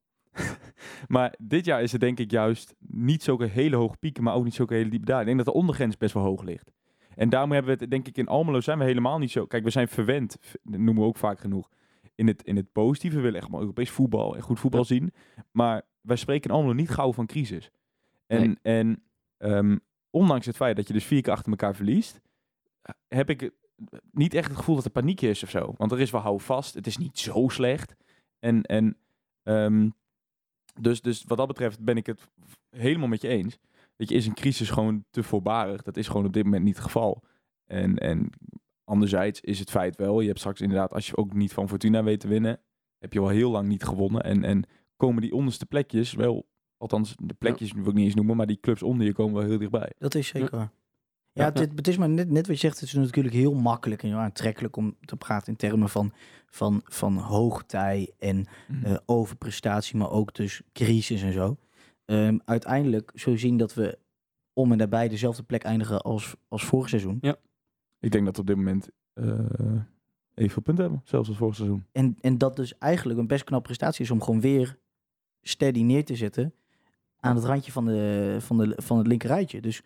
Maar dit jaar is het denk ik juist niet zulke hele hoge pieken, maar ook niet zulke hele diepe dalen. Ik denk dat de ondergrens best wel hoog ligt. En daarom hebben we het, denk ik, in Almelo zijn we helemaal niet zo... Kijk, we zijn verwend, noemen we ook vaak genoeg, in het, in het positieve. We willen echt maar Europees voetbal en goed voetbal ja. zien. Maar wij spreken in Almelo niet gauw van crisis. En, nee. en um, ondanks het feit dat je dus vier keer achter elkaar verliest, heb ik niet echt het gevoel dat er paniek is of zo. Want er is wel houvast, het is niet zo slecht. En... en um, Dus, dus wat dat betreft ben ik het helemaal met je eens. Weet je, is een crisis gewoon te voorbarig? Dat is gewoon op dit moment niet het geval. En, en anderzijds is het feit wel, je hebt straks inderdaad, als je ook niet van Fortuna weet te winnen, heb je wel heel lang niet gewonnen. En, en komen die onderste plekjes wel, althans de plekjes ja. wil ik niet eens noemen, maar die clubs onder je komen wel heel dichtbij. Dat is zeker waar. Ja, ja, ja. Het, het is maar net, net wat je zegt, het is natuurlijk heel makkelijk en heel aantrekkelijk om te praten in termen van, van, van hoogtij en mm-hmm. uh, overprestatie, maar ook dus crisis en zo. Um, uiteindelijk zul je zien dat we om en nabij dezelfde plek eindigen als, als vorig seizoen. Ja. Ik denk dat we op dit moment uh, evenveel punten hebben, zelfs als vorig seizoen. En, en dat dus eigenlijk een best knappe prestatie is om gewoon weer steady neer te zetten aan het randje van, de, van, de, van het linkerrijtje. Dus...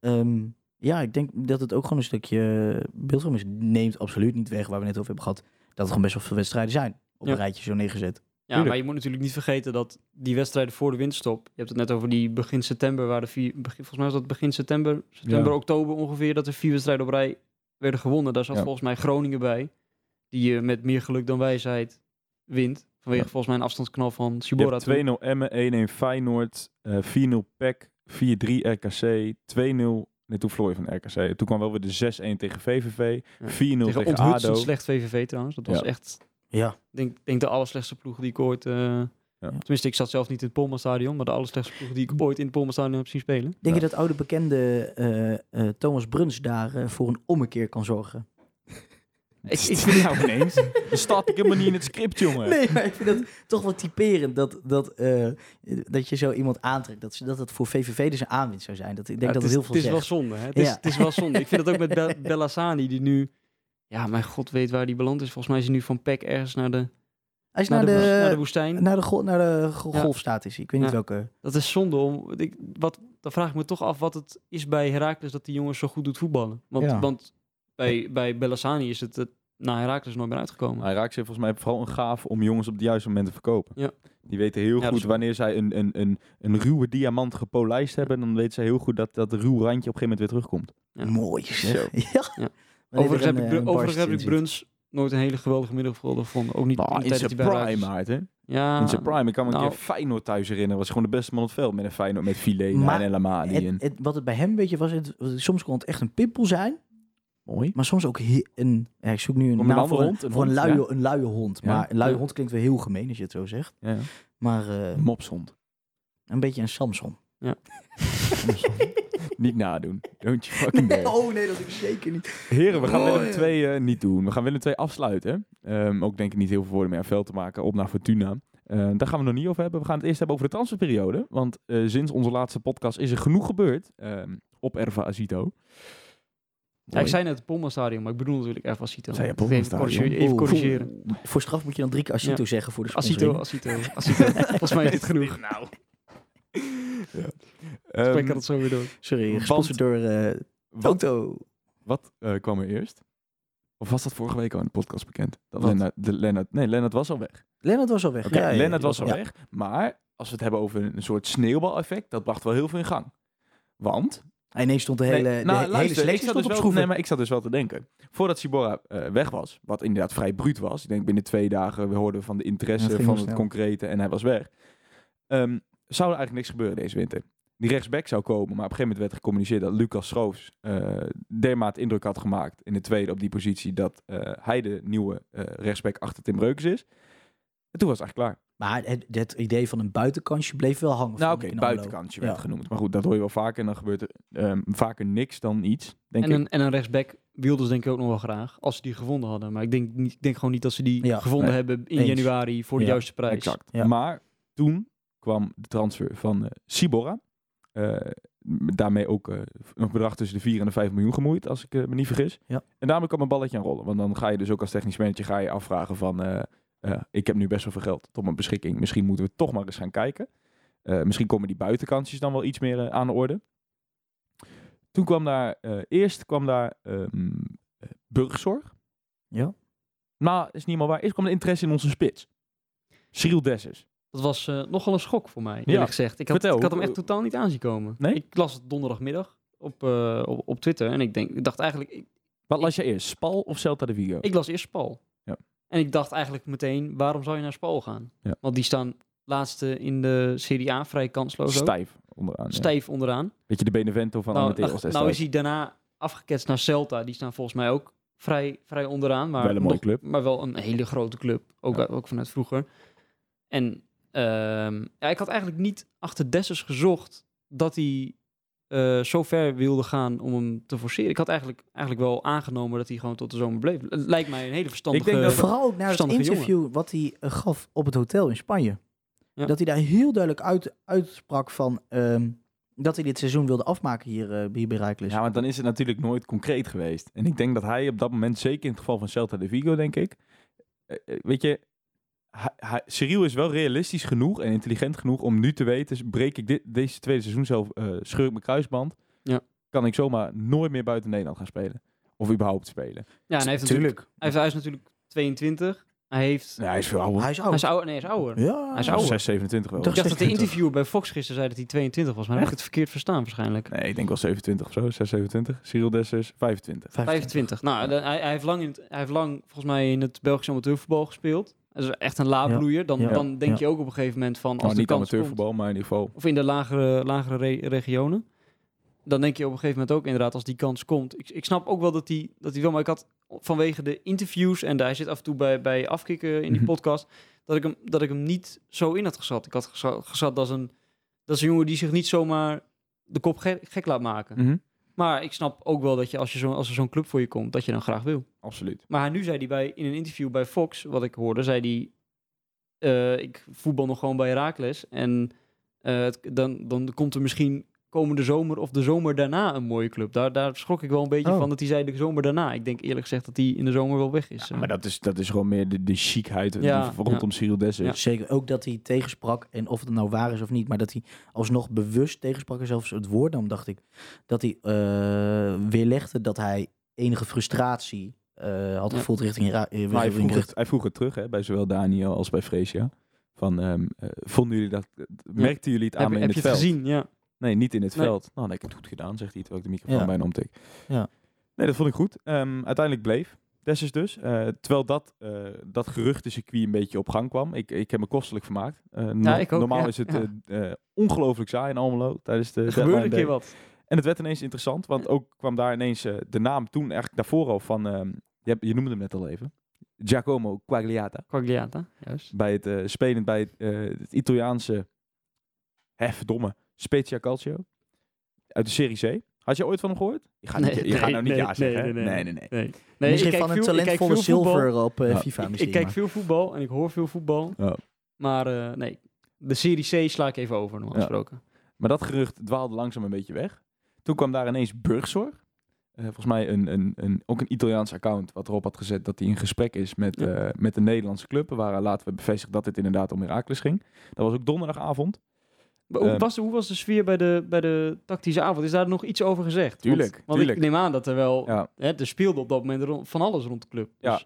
Um, Ja, ik denk dat het ook gewoon een stukje beeldvorm is. Neemt absoluut niet weg, waar we net over hebben gehad, dat het gewoon best wel veel wedstrijden zijn op een ja. rijtje zo neergezet. Ja, Tuurlijk. Maar je moet natuurlijk niet vergeten dat die wedstrijden voor de winterstop... Je hebt het net over die begin september, waar de vier... Begin, volgens mij was dat begin september, september, ja. oktober ongeveer... dat er vier wedstrijden op rij werden gewonnen. Daar zat ja. volgens mij Groningen bij, die je met meer geluk dan wijsheid wint. Vanwege ja. volgens mij een afstandsknal van Sibora. Je hebt twee nul Emmen, één-één Feyenoord, uh, vier nul P E C, vier drie R K C, twee nul... Nee, toen vloor je van R K C. Toen kwam wel weer de zes-één tegen V V V, ja. vier nul tegen, tegen A D O. Slecht V V V trouwens, dat was ja. echt... Ja, ik denk, denk de allerslechtste ploeg die ik ooit... Uh, ja. Tenminste, ik zat zelf niet in het Polmanstadion, maar de allerslechtste ploeg die ik ooit in het Polmanstadion heb zien spelen. Denk ja. je dat oude bekende uh, uh, Thomas Bruns daar uh, voor een ommekeer kan zorgen? ik, ik vind jou ineens. Dan staat ik helemaal niet in het script, jongen. Nee, maar ik vind dat toch wel typerend dat, dat, uh, dat je zo iemand aantrekt. Dat, dat het voor V V V dus een aanwinst zou zijn. Dat, ik denk ja, dat het, is, het heel veel zegt. Het is wel zonde, hè? Het, ja. is, het is wel zonde. Ik vind dat ook met Be- Bellassani, die nu... Ja, mijn god weet waar die beland is. Volgens mij is hij nu van P E C ergens naar de... Hij is naar, naar, de, de, naar de woestijn. Naar de, go- naar de go- ja. golfstaat is hij. Ik weet ja. niet welke. Dat is zonde. Om, ik, wat, dan vraag ik me toch af wat het is bij Heracles dat die jongens zo goed doet voetballen. Want, ja. want bij, bij Bellassani is het, het na Heracles nooit meer uitgekomen. Nou, Heracles heeft volgens mij vooral een gaaf om jongens op de juiste momenten te verkopen. Ja. Die weten heel ja, goed wanneer zij een, een, een, een ruwe diamant gepolijst hebben. Dan weten zij heel goed dat dat ruw randje op een gegeven moment weer terugkomt. Ja. Mooi zeg. Ja. ja. Overigens heb, een, ik, overigens heb ik Bruns nooit een hele geweldige middenvelder gevonden. Ook niet nou, in zijn prime, Maarten. Ja, in zijn prime. Ik kan me nou. een keer Feyenoord thuis herinneren. Was gewoon de beste man op het veld met een Feyenoord met Filet en El Amadi. En... Wat het bij hem een beetje was, het, soms kon het echt een pimpel zijn. Mooi. Maar soms ook he- een... Ja, ik zoek nu een, een naam voor, hond, een, voor hond, een, luie, ja. een luie hond. Maar ja. een luie hond klinkt wel heel gemeen als je het zo zegt. Ja. Maar... Uh, mopshond. Een beetje een Samson. Ja. Niet nadoen. Don't you fucking nee, oh nee, dat ik zeker niet. Heren, we gaan oh, Willem twee ja. uh, niet doen. We gaan Willem twee afsluiten. Um, ook denk ik niet heel veel woorden meer aan veld te maken. Op naar Fortuna. Uh, daar gaan we het nog niet over hebben. We gaan het eerst hebben over de transferperiode. Want uh, sinds onze laatste podcast is er genoeg gebeurd. Uh, op Erva Azito. Ja, ik zei net het Polmanstadion, maar ik bedoel natuurlijk Erva Azito. Zei je even corrigeren. Even corrigeren. Oh. Voor straf moet je dan drie keer Azito ja. zeggen voor de sponsoring. Azito, Azito, Azito. Volgens mij is dit genoeg. Nou... Ja. Dus um, ik had het zo weer door. Sorry, gesponsord door uh, Toto. Wat, wat uh, kwam er eerst? Of was dat vorige week al in de podcast bekend? Dat Lennart, de, Lennart, nee, Lennart was al weg. Lennart was al weg. Okay, ja, ja, Lennart ja, was al ja. weg. Maar als we het hebben over een soort sneeuwbaleffect, dat bracht wel heel veel in gang. Want... En ineens stond de hele, nee, nou, de, luister, hele stond dus op wel, schroeven. Nee, maar ik zat dus wel te denken. Voordat Sibora uh, weg was, wat inderdaad vrij bruut was. Ik denk binnen twee dagen, we hoorden van de interesse, ja, van het concrete en hij was weg. Um, Zou er eigenlijk niks gebeuren deze winter. Die rechtsback zou komen, maar op een gegeven moment werd gecommuniceerd dat Lucas Schroofs uh, dermate indruk had gemaakt in de tweede op die positie dat uh, hij de nieuwe uh, rechtsback achter Tim Breukers is. En toen was het eigenlijk klaar. Maar het, het idee van een buitenkantje bleef wel hangen. Nou oké, okay, buitenkantje werd ja. genoemd. Maar goed, dat hoor je wel vaker en dan gebeurt er um, vaker niks dan iets. Denk en, ik. Een, en een rechtsback Wilders denk ik ook nog wel graag, als ze die gevonden hadden. Maar ik denk, niet, ik denk gewoon niet dat ze die ja. gevonden nee. hebben in Eens. januari voor ja. de juiste prijs. Exact. Ja. Maar toen... kwam de transfer van uh, Sibora. Uh, daarmee ook uh, een bedrag tussen de vier en de vijf miljoen gemoeid, als ik uh, me niet vergis. Ja. En daarmee kwam een balletje aan rollen. Want dan ga je dus ook als technisch manager ga je afvragen van... Uh, uh, ik heb nu best wel veel geld tot mijn beschikking. Misschien moeten we toch maar eens gaan kijken. Uh, misschien komen die buitenkansjes dan wel iets meer uh, aan de orde. Toen kwam daar... Uh, eerst kwam daar um, Burgzorg. Ja. Maar is niet helemaal waar. Eerst kwam de interesse in onze spits. Cyril Dessers. Dat was uh, nogal een schok voor mij, eerlijk ja. gezegd. Ik had, Vertel, ik had hem echt totaal niet aanzien komen. Nee? Ik las het donderdagmiddag op, uh, op, op Twitter en ik, denk, ik dacht eigenlijk... Ik, Wat las je eerst, Spal of Celta de Vigo? Ik las eerst Spal. Ja. En ik dacht eigenlijk meteen, waarom zou je naar Spal gaan? Ja. Want die staan laatste in de Serie A, vrij kansloos. Stijf onderaan. Stijf ja. onderaan. Beetje de Benevento van nou, Amateur. Nou, nou is hij daarna afgeketst naar Celta. Die staan volgens mij ook vrij, vrij onderaan. Maar wel een mooie nog, club. Maar wel een hele grote club, ook, ja. ook vanuit vroeger. En... Uh, ja, ik had eigenlijk niet achter Dessers gezocht dat hij uh, zo ver wilde gaan om hem te forceren. Ik had eigenlijk, eigenlijk wel aangenomen dat hij gewoon tot de zomer bleef. Het lijkt mij een hele verstandige jongen. Ik denk dat vooral ook naar het interview jongen. wat hij uh, gaf op het hotel in Spanje. Ja. Dat hij daar heel duidelijk uit, uitsprak van um, dat hij dit seizoen wilde afmaken hier, uh, hier bij Heracles. Ja, want dan is het natuurlijk nooit concreet geweest. En ik denk dat hij op dat moment, zeker in het geval van Celta de Vigo, denk ik, uh, weet je... Hij, hij, Cyril is wel realistisch genoeg en intelligent genoeg om nu te weten, breek ik dit, deze tweede seizoen zelf, uh, scheur ik mijn kruisband, ja. kan ik zomaar nooit meer buiten Nederland gaan spelen. Of überhaupt spelen. Ja, en hij, heeft natuurlijk, hij, heeft, hij is natuurlijk tweeëntwintig. Hij, heeft, nee, hij is veel ouder. Hij is ouder. Hij is ouder. Nee, hij is ouder. Ja, hij is ouder. zes, zevenentwintig wel. Ik dacht dat de interviewer bij Fox gisteren zei dat hij tweeëntwintig was. Maar dan heb ik het verkeerd verstaan waarschijnlijk. Nee, ik denk wel zevenentwintig of zo. zes, zevenentwintig. Cyril Dessers, vijfentwintig. vijfentwintig. vijfentwintig. Nou, ja. hij, hij, heeft lang in het, hij heeft lang volgens mij in het Belgische amateurvoetbal gespeeld. Dat is echt een laadbloeier. Dan, ja. dan denk ja. je ook op een gegeven moment van... als nou, de niet kans amateurvoetbal, komt, maar in ieder geval... Of in de lagere, lagere re- regionen. Dan denk je op een gegeven moment ook inderdaad als die kans komt. Ik, ik snap ook wel dat hij dat hij wil, maar ik had vanwege de interviews en hij zit af en toe bij, bij afkicken in die podcast, dat ik hem dat ik hem niet zo in had gezat. Ik had gezat dat is een dat is een jongen die zich niet zomaar de kop gek, gek laat maken. Mm-hmm. Maar ik snap ook wel dat je als je zo, als er zo'n club voor je komt, dat je dan graag wil. Absoluut. Maar nu zei hij bij in een interview bij Fox, wat ik hoorde, zei hij uh, ik voetbal nog gewoon bij Heracles en uh, het, dan dan komt er misschien komende zomer of de zomer daarna een mooie club. Daar, daar schrok ik wel een beetje oh. van dat hij zei de zomer daarna. Ik denk eerlijk gezegd dat hij in de zomer wel weg is. Ja, maar dat is, dat is gewoon meer de, de chicheid ja, rondom ja. Cyril Dessers. Ja. Zeker ook dat hij tegensprak en of het nou waar is of niet, maar dat hij alsnog bewust tegensprak en zelfs het woord nam, dacht ik, dat hij uh, weerlegde dat hij enige frustratie uh, had gevoeld ja. richting... Ra- uh, maar hij, vroeg het, hij vroeg het terug hè, bij zowel Daniel als bij Freesia. Van, um, uh, vonden jullie dat... Merkten jullie het aan heb, me in heb het, je het veld? Gezien, ja. Nee, niet in het nee. veld. Nou, nee, ik heb het goed gedaan, zegt hij, terwijl ik de microfoon ja. bijna omtik. Ja. Nee, dat vond ik goed. Um, uiteindelijk bleef Dessers dus. Uh, terwijl dat, uh, dat geruchtencircuit een beetje op gang kwam. Ik, ik heb me kostelijk vermaakt. Uh, no- ja, ik ook, normaal ja. is het ja. uh, uh, ongelooflijk saai in Almelo tijdens de deadline day. Een keer wat. En het werd ineens interessant, want ook kwam daar ineens uh, de naam toen eigenlijk daarvoor al van... Uh, je, je noemde hem net al even. Giacomo Quagliata. Quagliata, juist. Bij het, uh, spelend bij het, uh, het Italiaanse... Hé, verdomme. Spezia Calcio. Uit de Serie C. Had je ooit van hem gehoord? Je gaat, nee, niet, je nee, gaat nou niet nee, ja zeggen. Nee, nee, nee. nee, nee, nee. nee. nee misschien van het talentvolle zilver op uh, oh. FIFA. Ik, ik kijk maar. veel voetbal en ik hoor veel voetbal. Oh. Maar uh, nee, de Serie C sla ik even over, normaal gesproken. Ja. Maar dat gerucht dwaalde langzaam een beetje weg. Toen kwam daar ineens Burgzorg. Uh, volgens mij een, een, een, ook een Italiaans account wat erop had gezet dat hij in gesprek is met, ja. uh, met de Nederlandse club. Waar laten we bevestigen dat dit inderdaad om Heracles ging. Dat was ook donderdagavond. Hoe was, hoe was de sfeer bij de, bij de tactische avond? Is daar nog iets over gezegd? Tuurlijk. Want, want tuurlijk. Ik neem aan dat er wel... Ja. Hè, er speelde op dat moment rond, van alles rond de club. Dus. Ja.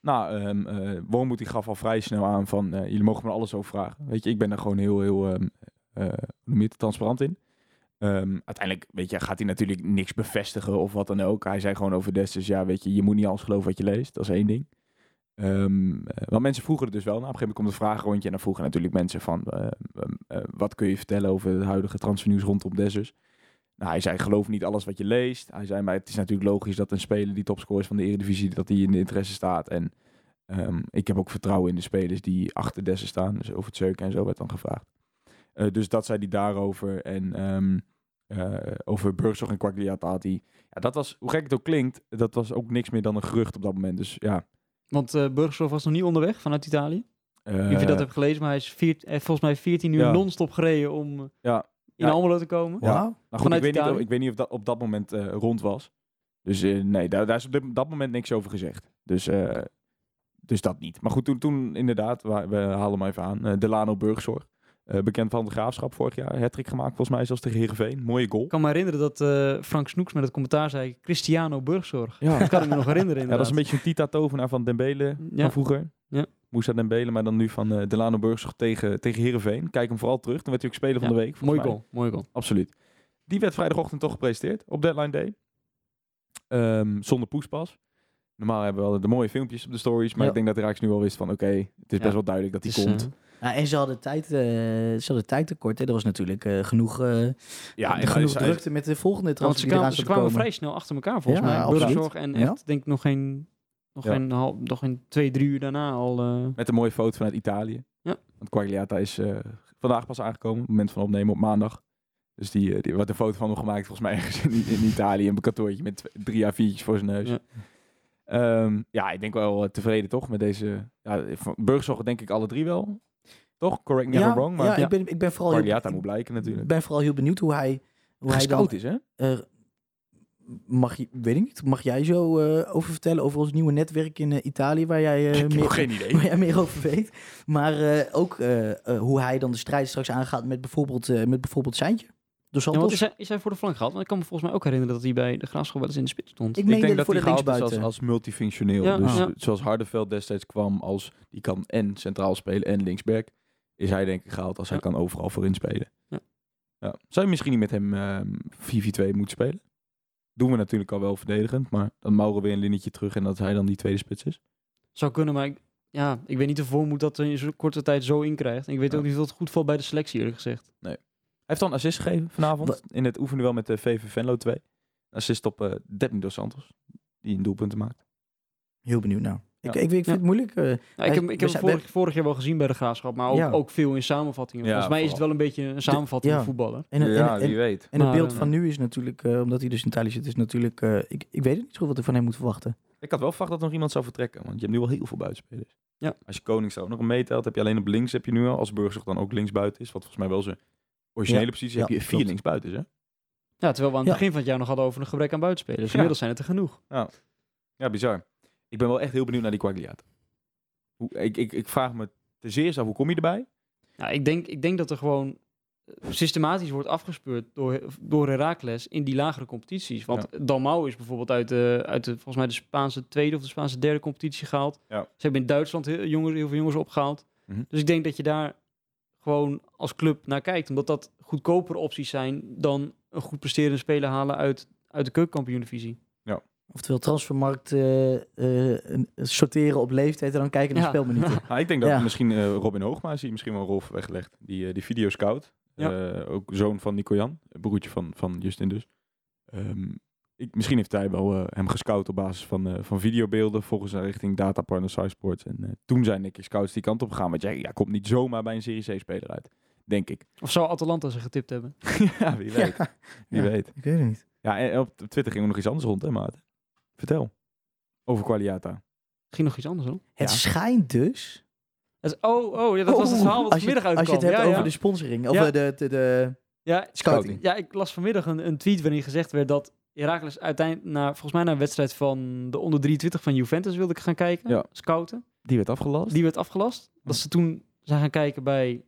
Nou, um, uh, Wormuth die gaf al vrij snel aan van... Uh, jullie mogen me alles over vragen. Weet je, ik ben daar gewoon heel, heel... Um, uh, meer transparant in. Um, uiteindelijk, weet je, gaat hij natuurlijk niks bevestigen of wat dan ook. Hij zei gewoon over Dessers... Ja, weet je, je moet niet alles geloven wat je leest. Dat is één ding. Um, want mensen vroegen het dus wel. Nou, op een gegeven moment komt een vragenrondje en dan vroegen natuurlijk mensen van uh, uh, uh, wat kun je vertellen over het huidige transfernieuws rondom Dessers. Nou, hij zei geloof niet alles wat je leest. Hij zei maar het is natuurlijk logisch dat een speler die topscorer is van de Eredivisie dat die in de interesse staat. En um, ik heb ook vertrouwen in de spelers die achter Dessers staan. Dus over het zeuken en zo werd dan gevraagd. Uh, dus dat zei hij daarover en um, uh, over Burgzorg en Quagliata had hij. Ja, dat was hoe gek het ook klinkt. Dat was ook niks meer dan een gerucht op dat moment. Dus ja. Want uh, Burgzorg was nog niet onderweg vanuit Italië. Uh, ik weet niet of je dat hebt gelezen, maar hij is vier, hij heeft volgens mij veertien uur ja. non-stop gereden om ja. in ja. Almelo te komen. Ja. Ja. Nou, goed, ik, weet niet, ik weet niet of dat op dat moment uh, rond was. Dus uh, nee, daar, daar is op dit, dat moment niks over gezegd. Dus, uh, dus dat niet. Maar goed, toen, toen inderdaad, we, we halen hem even aan, uh, Delano Burgzorg. Uh, bekend van de Graafschap vorig jaar. Hattrick gemaakt volgens mij zelfs tegen Heerenveen. Mooie goal. Ik kan me herinneren dat uh, Frank Snoeks met het commentaar zei... Cristiano Burgzorg. Ja. Dat kan ik me nog herinneren inderdaad. Ja, dat is een beetje een Tita Tovenaar van Dembele ja. van vroeger. Ja. Moussa Dembele, maar dan nu van uh, Delano Burgzorg tegen, tegen Heerenveen. Kijk hem vooral terug. Dan werd hij ook speler ja. van de week. Mooi goal. Mooi goal. Absoluut. Die werd vrijdagochtend toch gepresenteerd op Deadline Day. Um, zonder poespas. Normaal hebben we wel de mooie filmpjes op de stories. Maar ja. ik denk dat Raaks nu al wist van... Oké, okay, het is ja. best wel duidelijk dat hij dus, komt. Uh, Nou, en ze hadden tijd, uh, ze hadden tijd tekort. Hè? Er was natuurlijk uh, genoeg, uh, ja, en genoeg drukte echt... met de volgende transfer. Ze, kwamen, ze kwamen vrij snel achter elkaar volgens ja, mij. Burgzorg en echt, ja. denk ik, nog geen, nog, ja. geen half, nog geen twee, drie uur daarna al. Uh... Met een mooie foto vanuit Italië. Ja. Want Quagliata is uh, vandaag pas aangekomen. Op het moment van opnemen op maandag. Dus die, die wat een foto van hem gemaakt volgens mij ergens in, in Italië. In een kantoortje met twee, drie A viertjes voor zijn neus. Ja. Um, ja, ik denk wel tevreden toch met deze. Ja, Burgzorg denk ik alle drie wel. Toch? Correct me if I'm wrong. Maar ja, ja. Ik, ben, ik ben vooral Quagliata heel, moet blijken natuurlijk. Ik ben vooral heel benieuwd hoe hij... Hoe hij dan, is, hè? Uh, mag, je, weet ik niet, mag jij zo uh, over vertellen over ons nieuwe netwerk in uh, Italië, waar jij, uh, meer, geen idee. waar jij meer over weet. Maar uh, ook uh, uh, hoe hij dan de strijd straks aangaat met bijvoorbeeld, uh, met bijvoorbeeld Seintje. Dus ja, is, hij, is hij voor de flank gehaald? Want ik kan me volgens mij ook herinneren dat hij bij de Graafschap wel eens in de spits stond. Ik, ik denk dat hij gehaald is als, als multifunctioneel. Ja. Dus ja. zoals Hardenveld destijds kwam als die kan en centraal spelen en linksback, is hij denk ik gehaald als hij ja. kan overal voorin spelen. Ja. Ja. Zou je misschien niet met hem uh, vier vier twee moeten spelen? Doen we natuurlijk al wel verdedigend, maar dan Mauro weer een linnetje terug en dat hij dan die tweede spits is. Zou kunnen, maar ik, ja, ik weet niet of Wormuth dat in zo'n korte tijd zo inkrijgt. En ik weet ja. ook niet of dat goed valt bij de selectie, eerlijk gezegd. Nee. Hij heeft dan een assist gegeven vanavond Wat? in het oefenduel met de V V V Venlo twee. Assist op uh, Delano Dos Santos, die een doelpunten maakt. Heel benieuwd nou. Ja. Ik, ik, ik vind ja. het moeilijk. Uh, ja, hij, ik heb, ik heb hem vorig, vorig jaar wel gezien bij de Graafschap, maar ook, ja. ook veel in samenvattingen. Ja, Volgens mij vooral. is het wel een beetje een samenvatting ja. van voetballen. En, en, en, ja, wie en, weet. En maar, het beeld uh, van nu is natuurlijk, uh, omdat hij dus in Italië zit, is natuurlijk... Uh, ik, ik weet niet goed wat ik van hem moet verwachten. Ik had wel verwacht dat nog iemand zou vertrekken, want je hebt nu al heel veel buitenspelers. Ja. Als je Konings ook nog een meetelt, heb je alleen op links heb je nu al. Als Burgzorg dan ook linksbuiten is, wat volgens mij wel zijn originele ja. positie, ja, heb je vier klopt. linksbuiters, hè? Ja, terwijl we aan het ja. begin van het jaar nog hadden over een gebrek aan buitenspelers. Ja. Inmiddels zijn het er genoeg. Ja, ja bizar. Ik ben wel echt heel benieuwd naar die Quagliata. Hoe, ik, ik, ik vraag me te zeer af, hoe kom je erbij? Nou, ik denk, ik denk dat er gewoon systematisch wordt afgespeurd door, door Heracles in die lagere competities. Want ja. Dalmau is bijvoorbeeld uit, de, uit de, volgens mij de Spaanse tweede of de Spaanse derde competitie gehaald. Ja. Ze hebben in Duitsland heel, jongens, heel veel jongens opgehaald. Mm-hmm. Dus ik denk dat je daar gewoon als club naar kijkt. Omdat dat goedkopere opties zijn dan een goed presterende speler halen uit, uit de keukenkampioen-divisie. Ja. Oftewel transfermarkt uh, uh, sorteren op leeftijd en dan kijken naar ja. speelminuten. Ja, ik denk dat ja. misschien uh, Robin Hoogma zie misschien wel een rol weggelegd. Die, uh, die videoscout, ja. uh, ook zoon van Nico Jan, broertje van, van Justin dus. Um, ik, misschien heeft hij wel uh, hem gescout op basis van, uh, van videobeelden volgens een richting Data Partner Cysports. En uh, toen zijn Nicky Scouts die kant op gegaan, want jij ja, komt niet zomaar bij een Serie C speler uit, denk ik. Of zou Atalanta ze getipt hebben? ja, wie weet. Ja. Wie ja, weet. Ik weet het niet. Ja, en op Twitter ging er nog iets anders rond, hè Maarten? Vertel. Over Quagliata. Ging nog iets anders om? Het ja. schijnt dus... Het, oh, oh ja, dat oh, was het verhaal wat vanmiddag uitkwam. Als je het hebt ja, over ja. de sponsoring. Over ja. de, de, de ja, scouting. Ja, ik las vanmiddag een, een tweet waarin gezegd werd dat Heracles uiteindelijk... Na, volgens mij naar een wedstrijd van de onder drieëntwintig van Juventus wilde ik gaan kijken. Ja. Scouten. Die werd afgelast. Die werd afgelast. Ja. Dat ze toen zijn gaan kijken bij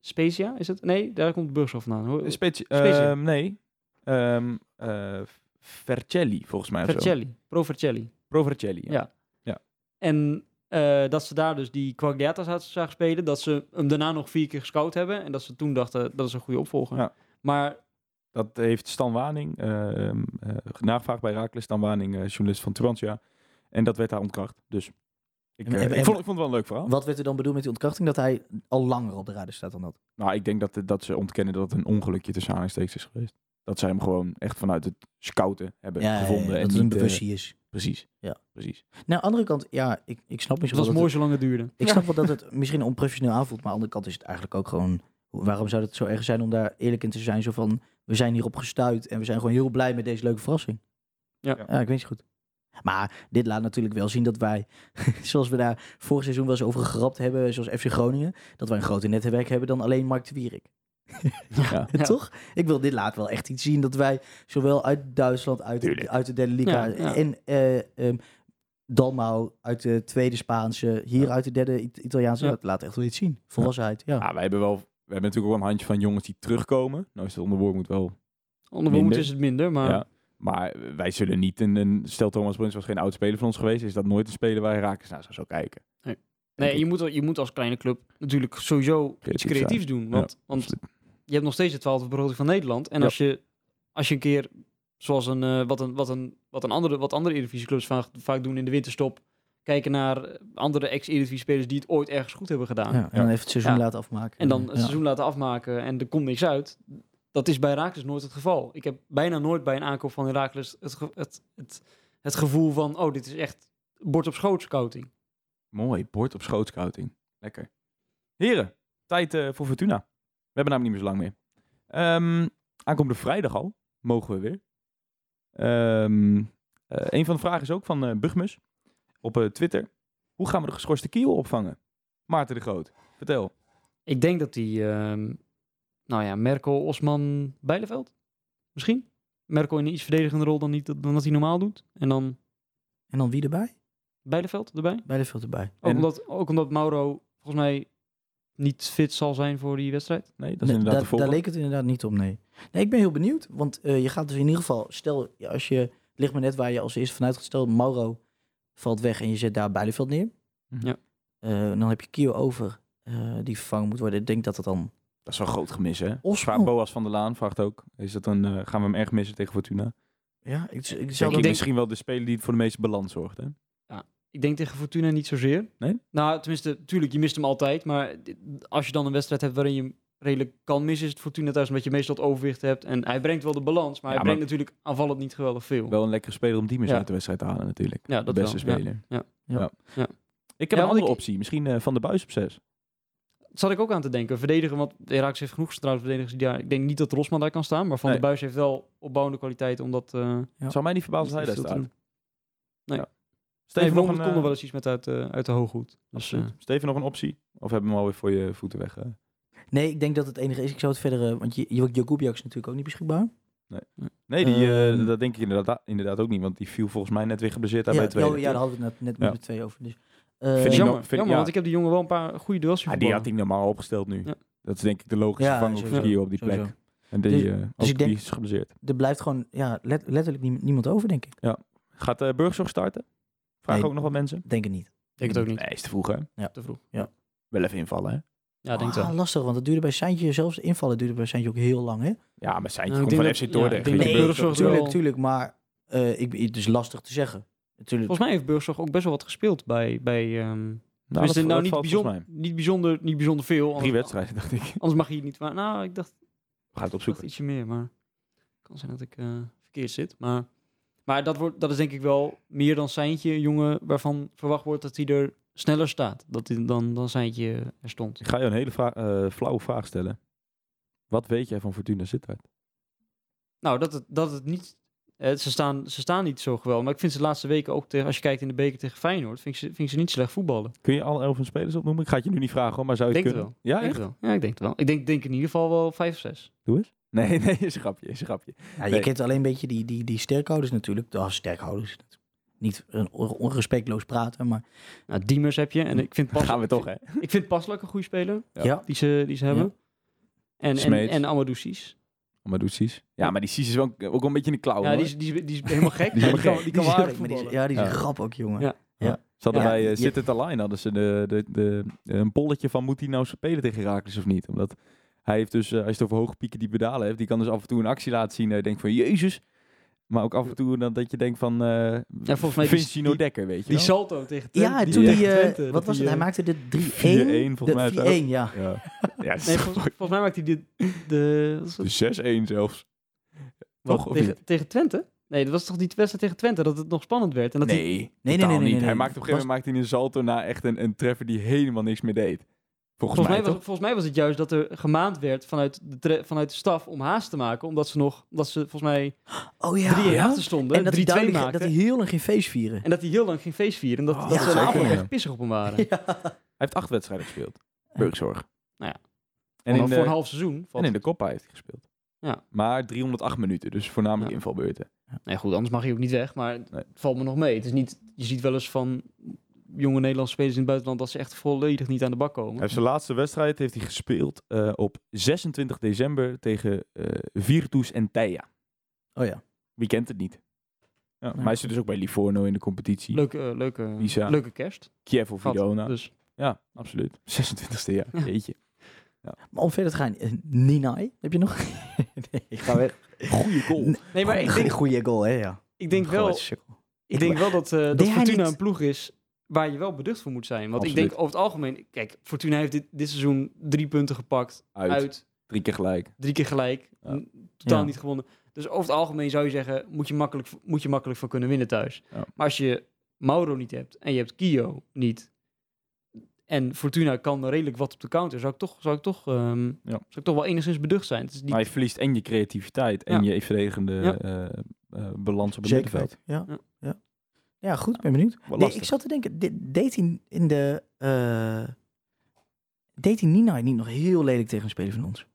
Spezia, is het? Nee, daar komt Burgzorg vandaan. Spezia. Spezia. Uh, nee. Um, uh, Vercelli, volgens mij. Vercelli, Pro Vercelli. Pro Vercelli, ja. ja. ja. En uh, dat ze daar dus die Quagliata zagen spelen, dat ze hem daarna nog vier keer gescout hebben en dat ze toen dachten, dat is een goede opvolger. Ja. Maar dat heeft Stan Waning, uh, uh, nagevraagd bij Heracles, Stan Waning, uh, journalist van Tubantia, en dat werd daar ontkracht, dus... Ik, en, uh, en, ik, vond, ik vond het wel een leuk verhaal. Wat werd er dan bedoeld met die ontkrachting? Dat hij al langer op de radar staat dan dat? Nou, ik denk dat, dat ze ontkennen dat het een ongelukje tussen aanhalingstekens is geweest. Dat zij hem gewoon echt vanuit het scouten hebben ja, gevonden. Ja, ja, en dat het een bewustzijn is. Precies. Ja, precies. Nou, aan de andere kant, ja, ik, ik snap niet zo. Het was mooi zolang het duurde. Ik ja. snap wel dat het misschien onprofessioneel aanvoelt. Maar aan de andere kant is het eigenlijk ook gewoon... Waarom zou het zo erg zijn om daar eerlijk in te zijn? Zo van, we zijn hierop gestuit en we zijn gewoon heel blij met deze leuke verrassing. Ja, ja, ja ik weet het goed. Maar dit laat natuurlijk wel zien dat wij, zoals we daar vorig seizoen wel eens over gerapt hebben, zoals F C Groningen, dat wij een groter netwerk hebben dan alleen Mark de Wierik. ja, ja. Toch? Ik wil dit laat wel echt iets zien dat wij zowel uit Duitsland, uit, uit de derde liga ja, ja. en uh, um, Dalmau uit de tweede Spaanse, hier ja. uit de derde It- Italiaanse, ja. dat laat echt wel iets zien. Volwassenheid. Ja. Ja. Ja, wij hebben wel, we hebben natuurlijk ook een handje van jongens die terugkomen. Nou is het onder Wormuth wel. Onder Wormuth is het minder, maar. Ja. Maar wij zullen niet een, een... Stel, Thomas Bruns was geen oud-speler van ons geweest. Is dat nooit een speler waar Heracles naar zou kijken? Nee, nee je, moet, je moet als kleine club natuurlijk sowieso creatief iets creatiefs zijn. doen. Want, ja. want je hebt nog steeds de twaalfde begroting van Nederland. En ja. als, je, als je een keer, zoals een, uh, wat, een, wat, een, wat, een andere, wat andere Eredivisieclubs vaak, vaak doen in de winterstop... kijken naar andere ex-Eredivisie-spelers die het ooit ergens goed hebben gedaan. Ja, en dan ja. even het seizoen ja. laten afmaken. En dan het ja. seizoen laten afmaken en er komt niks uit... Dat is bij Heracles nooit het geval. Ik heb bijna nooit bij een aankoop van Heracles het, ge- het, het, het gevoel van... oh, dit is echt bord op schoot scouting. Mooi, bord op schoot scouting. Lekker. Heren, tijd uh, voor Fortuna. We hebben namelijk niet meer zo lang meer. Um, aankomende vrijdag al, mogen we weer. Um, uh, een van de vragen is ook van uh, Bugmus op uh, Twitter. Hoe gaan we de geschorste Kiel opvangen? Maarten de Groot, vertel. Ik denk dat die... Uh... Nou ja, Merkel, Osman, Bijleveld. Misschien. Merkel in een iets verdedigende rol dan, niet, dan dat hij normaal doet. En dan... En dan wie erbij? Bijleveld erbij. Bijleveld erbij. Ook, en... omdat, ook omdat Mauro volgens mij niet fit zal zijn voor die wedstrijd? Nee, dat is nee, inderdaad da- daar leek het inderdaad niet op, nee. nee ik ben heel benieuwd, want uh, je gaat dus in ieder geval... Stel, als je ligt maar net waar je als eerste vanuit gaat... Stel, Mauro valt weg en je zet daar Bijleveld neer. Ja. Uh, dan heb je Kio over uh, die vervangen moet worden. Ik denk dat dat dan... Dat is wel groot gemis, hè? Osman. Boas van der Laan vraagt ook. Is dat een, uh, gaan we hem erg missen tegen Fortuna? Ja, ik, ik zou denk... misschien wel de speler die voor de meeste balans zorgt, hè? Ja, ik denk tegen Fortuna niet zozeer. Nee? Nou, tenminste, tuurlijk, je mist hem altijd. Maar als je dan een wedstrijd hebt waarin je hem redelijk kan missen... is het Fortuna thuis omdat je meestal het overwicht hebt. En hij brengt wel de balans, maar ja, hij brengt maar... natuurlijk aanvallend niet geweldig veel. Wel een lekkere speler om die mis ja. uit de wedstrijd te halen, natuurlijk. Ja, dat de beste wel. Speler. Ja. Ja. Ja. Ja. Ik heb ja, een andere ik... optie. Misschien uh, Van de Buis op zes. Zat ik ook aan te denken. Verdedigen, want Heracles heeft genoeg centrale verdedigers die daar... Ik denk niet dat Rosman daar kan staan, maar Van nee. de Buis heeft wel opbouwende kwaliteit om dat... Uh, ja. Zou mij niet verbazen dat hij daar staat. Nee. Ja. Steven, nog een... kon er wel eens iets met uit, uh, uit de hooghoed. Dus, uh, Steven, nog een optie? Of hebben we hem alweer voor je voeten weg? Uh? Nee, ik denk dat het enige is. Ik zou het verder... Uh, want Jakubiak is natuurlijk ook niet beschikbaar. Nee, nee die, uh, uh, dat denk ik inderdaad, inderdaad ook niet. Want die viel volgens mij net weer geblesseerd aan ja, bij twee. Ja, ja, daar hadden we het net, net ja. met de twee over. Dus... Uh, vind ik jammer, vind, jammer ja. want ik heb die jongen wel een paar goede duels ja, die had hij normaal opgesteld nu. Ja. Dat is denk ik de logische ja, vangst voor hier op die sowieso. Plek. En die, dus, uh, dus ik denk, die is geblesseerd. Er blijft gewoon ja, let, letterlijk niemand over, denk ik. Ja. Gaat uh, Burgzorg starten? Vragen nee, ook nog wat mensen? Denk het niet. Denk het ook niet. Nee, is te vroeg, hè? Ja. Te vroeg. Ja. Wel even invallen, hè? Ja, oh, denk dat. Lastig, want het duurde bij Seintje, zelfs invallen duurde bij Seintje ook heel lang, hè? Ja, maar Seintje nou, komt van F C Dordrecht. Nee, natuurlijk, natuurlijk, maar het is lastig te zeggen. Natuurlijk. Volgens mij heeft Burgzorg ook best wel wat gespeeld bij... bij um, nou, dat, nou niet, bijzonder, niet, bijzonder, niet bijzonder veel. Anders, drie wedstrijden, dacht ik. Anders mag je het niet... Maar, nou, ik dacht... We gaan het opzoeken. Ietsje meer, maar... Het kan zijn dat ik uh, verkeerd zit. Maar, maar dat, wordt, dat is denk ik wel meer dan Seintje. Een jongen waarvan verwacht wordt dat hij er sneller staat. Dat hij dan, dan Seintje er stond. Ik ga je een hele vra- uh, flauwe vraag stellen. Wat weet jij van Fortuna Sittard? Nou, dat het, dat het niet... Uh, ze, staan, ze staan niet zo geweldig. Maar ik vind ze de laatste weken ook, tegen, als je kijkt in de beker tegen Feyenoord, vind ik ze, vind ik ze niet slecht voetballen. Kun je alle elf spelers opnoemen? Ik ga het je nu niet vragen, hoor, maar zou je denk kunnen? Ja, denk echt? Wel. Ja, ik denk het wel. Ik denk, denk in ieder geval wel vijf of zes. Doe eens. Nee, nee, is een grapje. Is een grapje. Ja, je nee. kent alleen een beetje die, die, die sterkhouders natuurlijk. Oh, sterkhouders. Niet een onrespectloos praten, maar... Nou, Diemers heb je. En ik vind Pasla- gaan we toch, hè? Ik vind Pasla een goede speler, ja. die, ze, die ze hebben. Ja. En, en, en Amadou Sis. Maar doet Cies. Ja, maar die Cies is wel, ook wel een beetje in de klauw. Ja, die is, die, is, die is helemaal gek. die, is die kan, die kan die hard voetballen. Die is, ja, die is ja. een grap ook, jongen. Ja. Ja. Ja. Ze hadden ja, bij uh, Sittard Align hadden ze de, de, de, de, een polletje van moet hij nou spelen tegen Heracles of niet? Omdat hij heeft dus, uh, als je het over hoge pieken die pedalen heeft, die kan dus af en toe een actie laten zien. En je denkt van, jezus. Maar ook af en toe dat, dat je denkt van, uh, ja, Vincino Dekker, weet je Die wel? Salto tegen Twente. Ja, toen die, uh, Twente, wat was het? Uh, hij maakte de drie-een. Volgens mij de vier-een, ja. ja. ja nee, volgens, volgens mij maakte hij de... De, de zes-een zelfs. Wat, toch, tegen, tegen Twente? Nee, dat was toch die wedstrijd tegen Twente, dat het nog spannend werd? En dat nee, die, nee, nee, nee, nee, nee, nee. Hij maakte op een gegeven moment maakte hij een salto na echt een, een treffer die helemaal niks meer deed. Volgens, volgens, mij mij was, volgens mij was het juist dat er gemaand werd vanuit de, tre- vanuit de staf om haast te maken. Omdat ze nog, dat ze volgens mij oh ja, drie ja? achter stonden. En dat, drie, twee maakten. dat hij heel lang geen feest vieren. En dat hij heel lang geen feest vieren. En dat, oh, dat ja. ze allemaal echt pissig op hem waren. Ja. Hij heeft acht wedstrijden gespeeld. Burgzorg. Nou ja. En in de, voor een half seizoen. En in de Copa heeft hij gespeeld. Ja. Maar driehonderdacht minuten. Dus voornamelijk ja. invalbeurten. Ja. Nee, goed, anders mag hij ook niet weg. Maar het nee. valt me nog mee. Het is niet, je ziet wel eens van... jonge Nederlandse spelers in het buitenland dat ze echt volledig niet aan de bak komen. Hij heeft zijn laatste wedstrijd heeft hij gespeeld uh, op zesentwintig december tegen uh, Virtus en Thea. Oh ja. Wie kent het niet? Ja, ja. Maar hij zit dus ook bij Livorno in de competitie. Leuke, uh, leuke, Lisa, leuke kerst. Kiev of Verona. Dus. Ja, absoluut. zesentwintigste jaar, ja. Jeetje. Ja. Maar om verder te gaan, uh, Ninai, heb je nog? nee, ik ga weg. Goeie goal. Nee, maar ik denk... Goeie goal, hè, ja. Ik denk wel, ik ik denk wel dat, uh, dat Fortuna niet... een ploeg is... waar je wel beducht voor moet zijn. Want Absoluut. ik denk over het algemeen... Kijk, Fortuna heeft dit, dit seizoen drie punten gepakt. Uit. uit. Drie keer gelijk. Drie keer gelijk. Ja. N- totaal ja. niet gewonnen. Dus over het algemeen zou je zeggen... moet je makkelijk, moet je makkelijk van kunnen winnen thuis. Ja. Maar als je Mauro niet hebt... en je hebt Kio niet... en Fortuna kan redelijk wat op de counter... zou ik toch, zou ik toch, um, ja. zou ik toch wel enigszins beducht zijn. Het is niet... Maar je verliest en je creativiteit... en ja. je verdedigende ja. uh, uh, balans op het middenveld. Ja, ja. ja. Ja, goed, ben benieuwd. Nee, ik zat te denken, de, deed hij in de... Uh, deed hij Ninai niet nog heel lelijk tegen een speler van ons?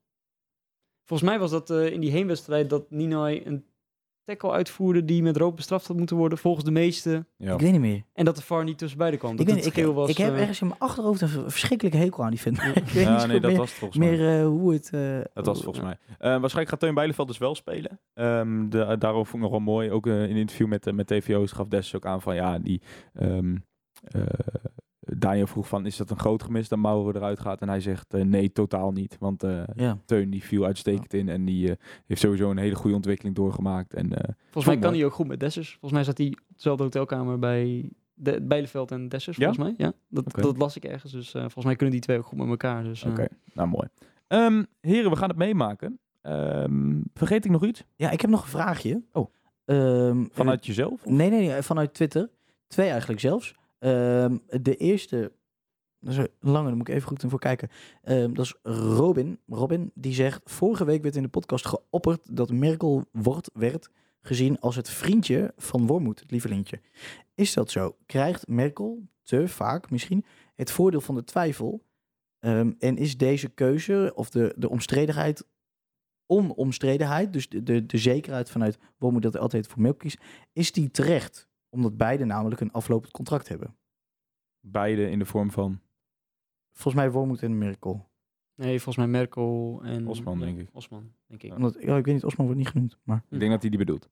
Volgens mij was dat uh, in die heenwedstrijd dat Ninai een tackle uitvoerde die met rood bestraft had moeten worden, volgens de meeste. Ja. Ik weet niet meer. En dat de V A R niet tussen beiden kwam. Dat ik, weet, het ik, was, ik heb uh... ergens in mijn achterhoofd een verschrikkelijke hekel aan die vent. Ja. Ik weet ja, niet nee, dat meer, was volgens meer mij. Uh, hoe het... Uh, dat was volgens mij. Uh, waarschijnlijk gaat Teun Bijleveld dus wel spelen. Um, de, uh, daarom vond ik nog wel mooi. Ook uh, in een interview met, uh, met T V O's gaf Dessers ook aan van ja, die... Um, uh, Daniel vroeg van, is dat een groot gemis dat Mauro eruit gaat? En hij zegt, uh, nee, totaal niet. Want uh, ja. Teun die viel uitstekend ja. in en die uh, heeft sowieso een hele goede ontwikkeling doorgemaakt. En, uh, volgens mij kan mooi. Hij ook goed met Dessers. Volgens mij zat hij op dezelfde hotelkamer bij de- Bijleveld en Dessers, ja? volgens mij. Ja, dat, okay. dat las ik ergens. Dus uh, volgens mij kunnen die twee ook goed met elkaar. Dus, uh. Oké, okay. nou mooi. Um, heren, we gaan het meemaken. Um, vergeet ik nog iets? Ja, ik heb nog een vraagje. Oh. Um, vanuit uh, jezelf? Nee, nee, nee, vanuit Twitter. Twee eigenlijk zelfs. Um, de eerste, dat is langer, daar moet ik even goed voor kijken. Um, dat is Robin. Robin, die zegt, vorige week werd in de podcast geopperd dat Merkel wordt, werd gezien als het vriendje van Wormuth, het lievelingetje. Is dat zo? Krijgt Merkel te vaak misschien het voordeel van de twijfel? Um, en is deze keuze of de, de omstredenheid, onomstredenheid, dus de, de, de zekerheid vanuit Wormuth dat hij altijd voor Merkel kiest, is die terecht? Omdat beide namelijk een aflopend contract hebben. Beide in de vorm van? Volgens mij Wormuth en Merkel. Nee, volgens mij Merkel en... Osman, denk ik. Osman, denk ik. Omdat, ja, ik weet niet, Osman wordt niet genoemd. Maar... Ik denk dat hij die bedoelt.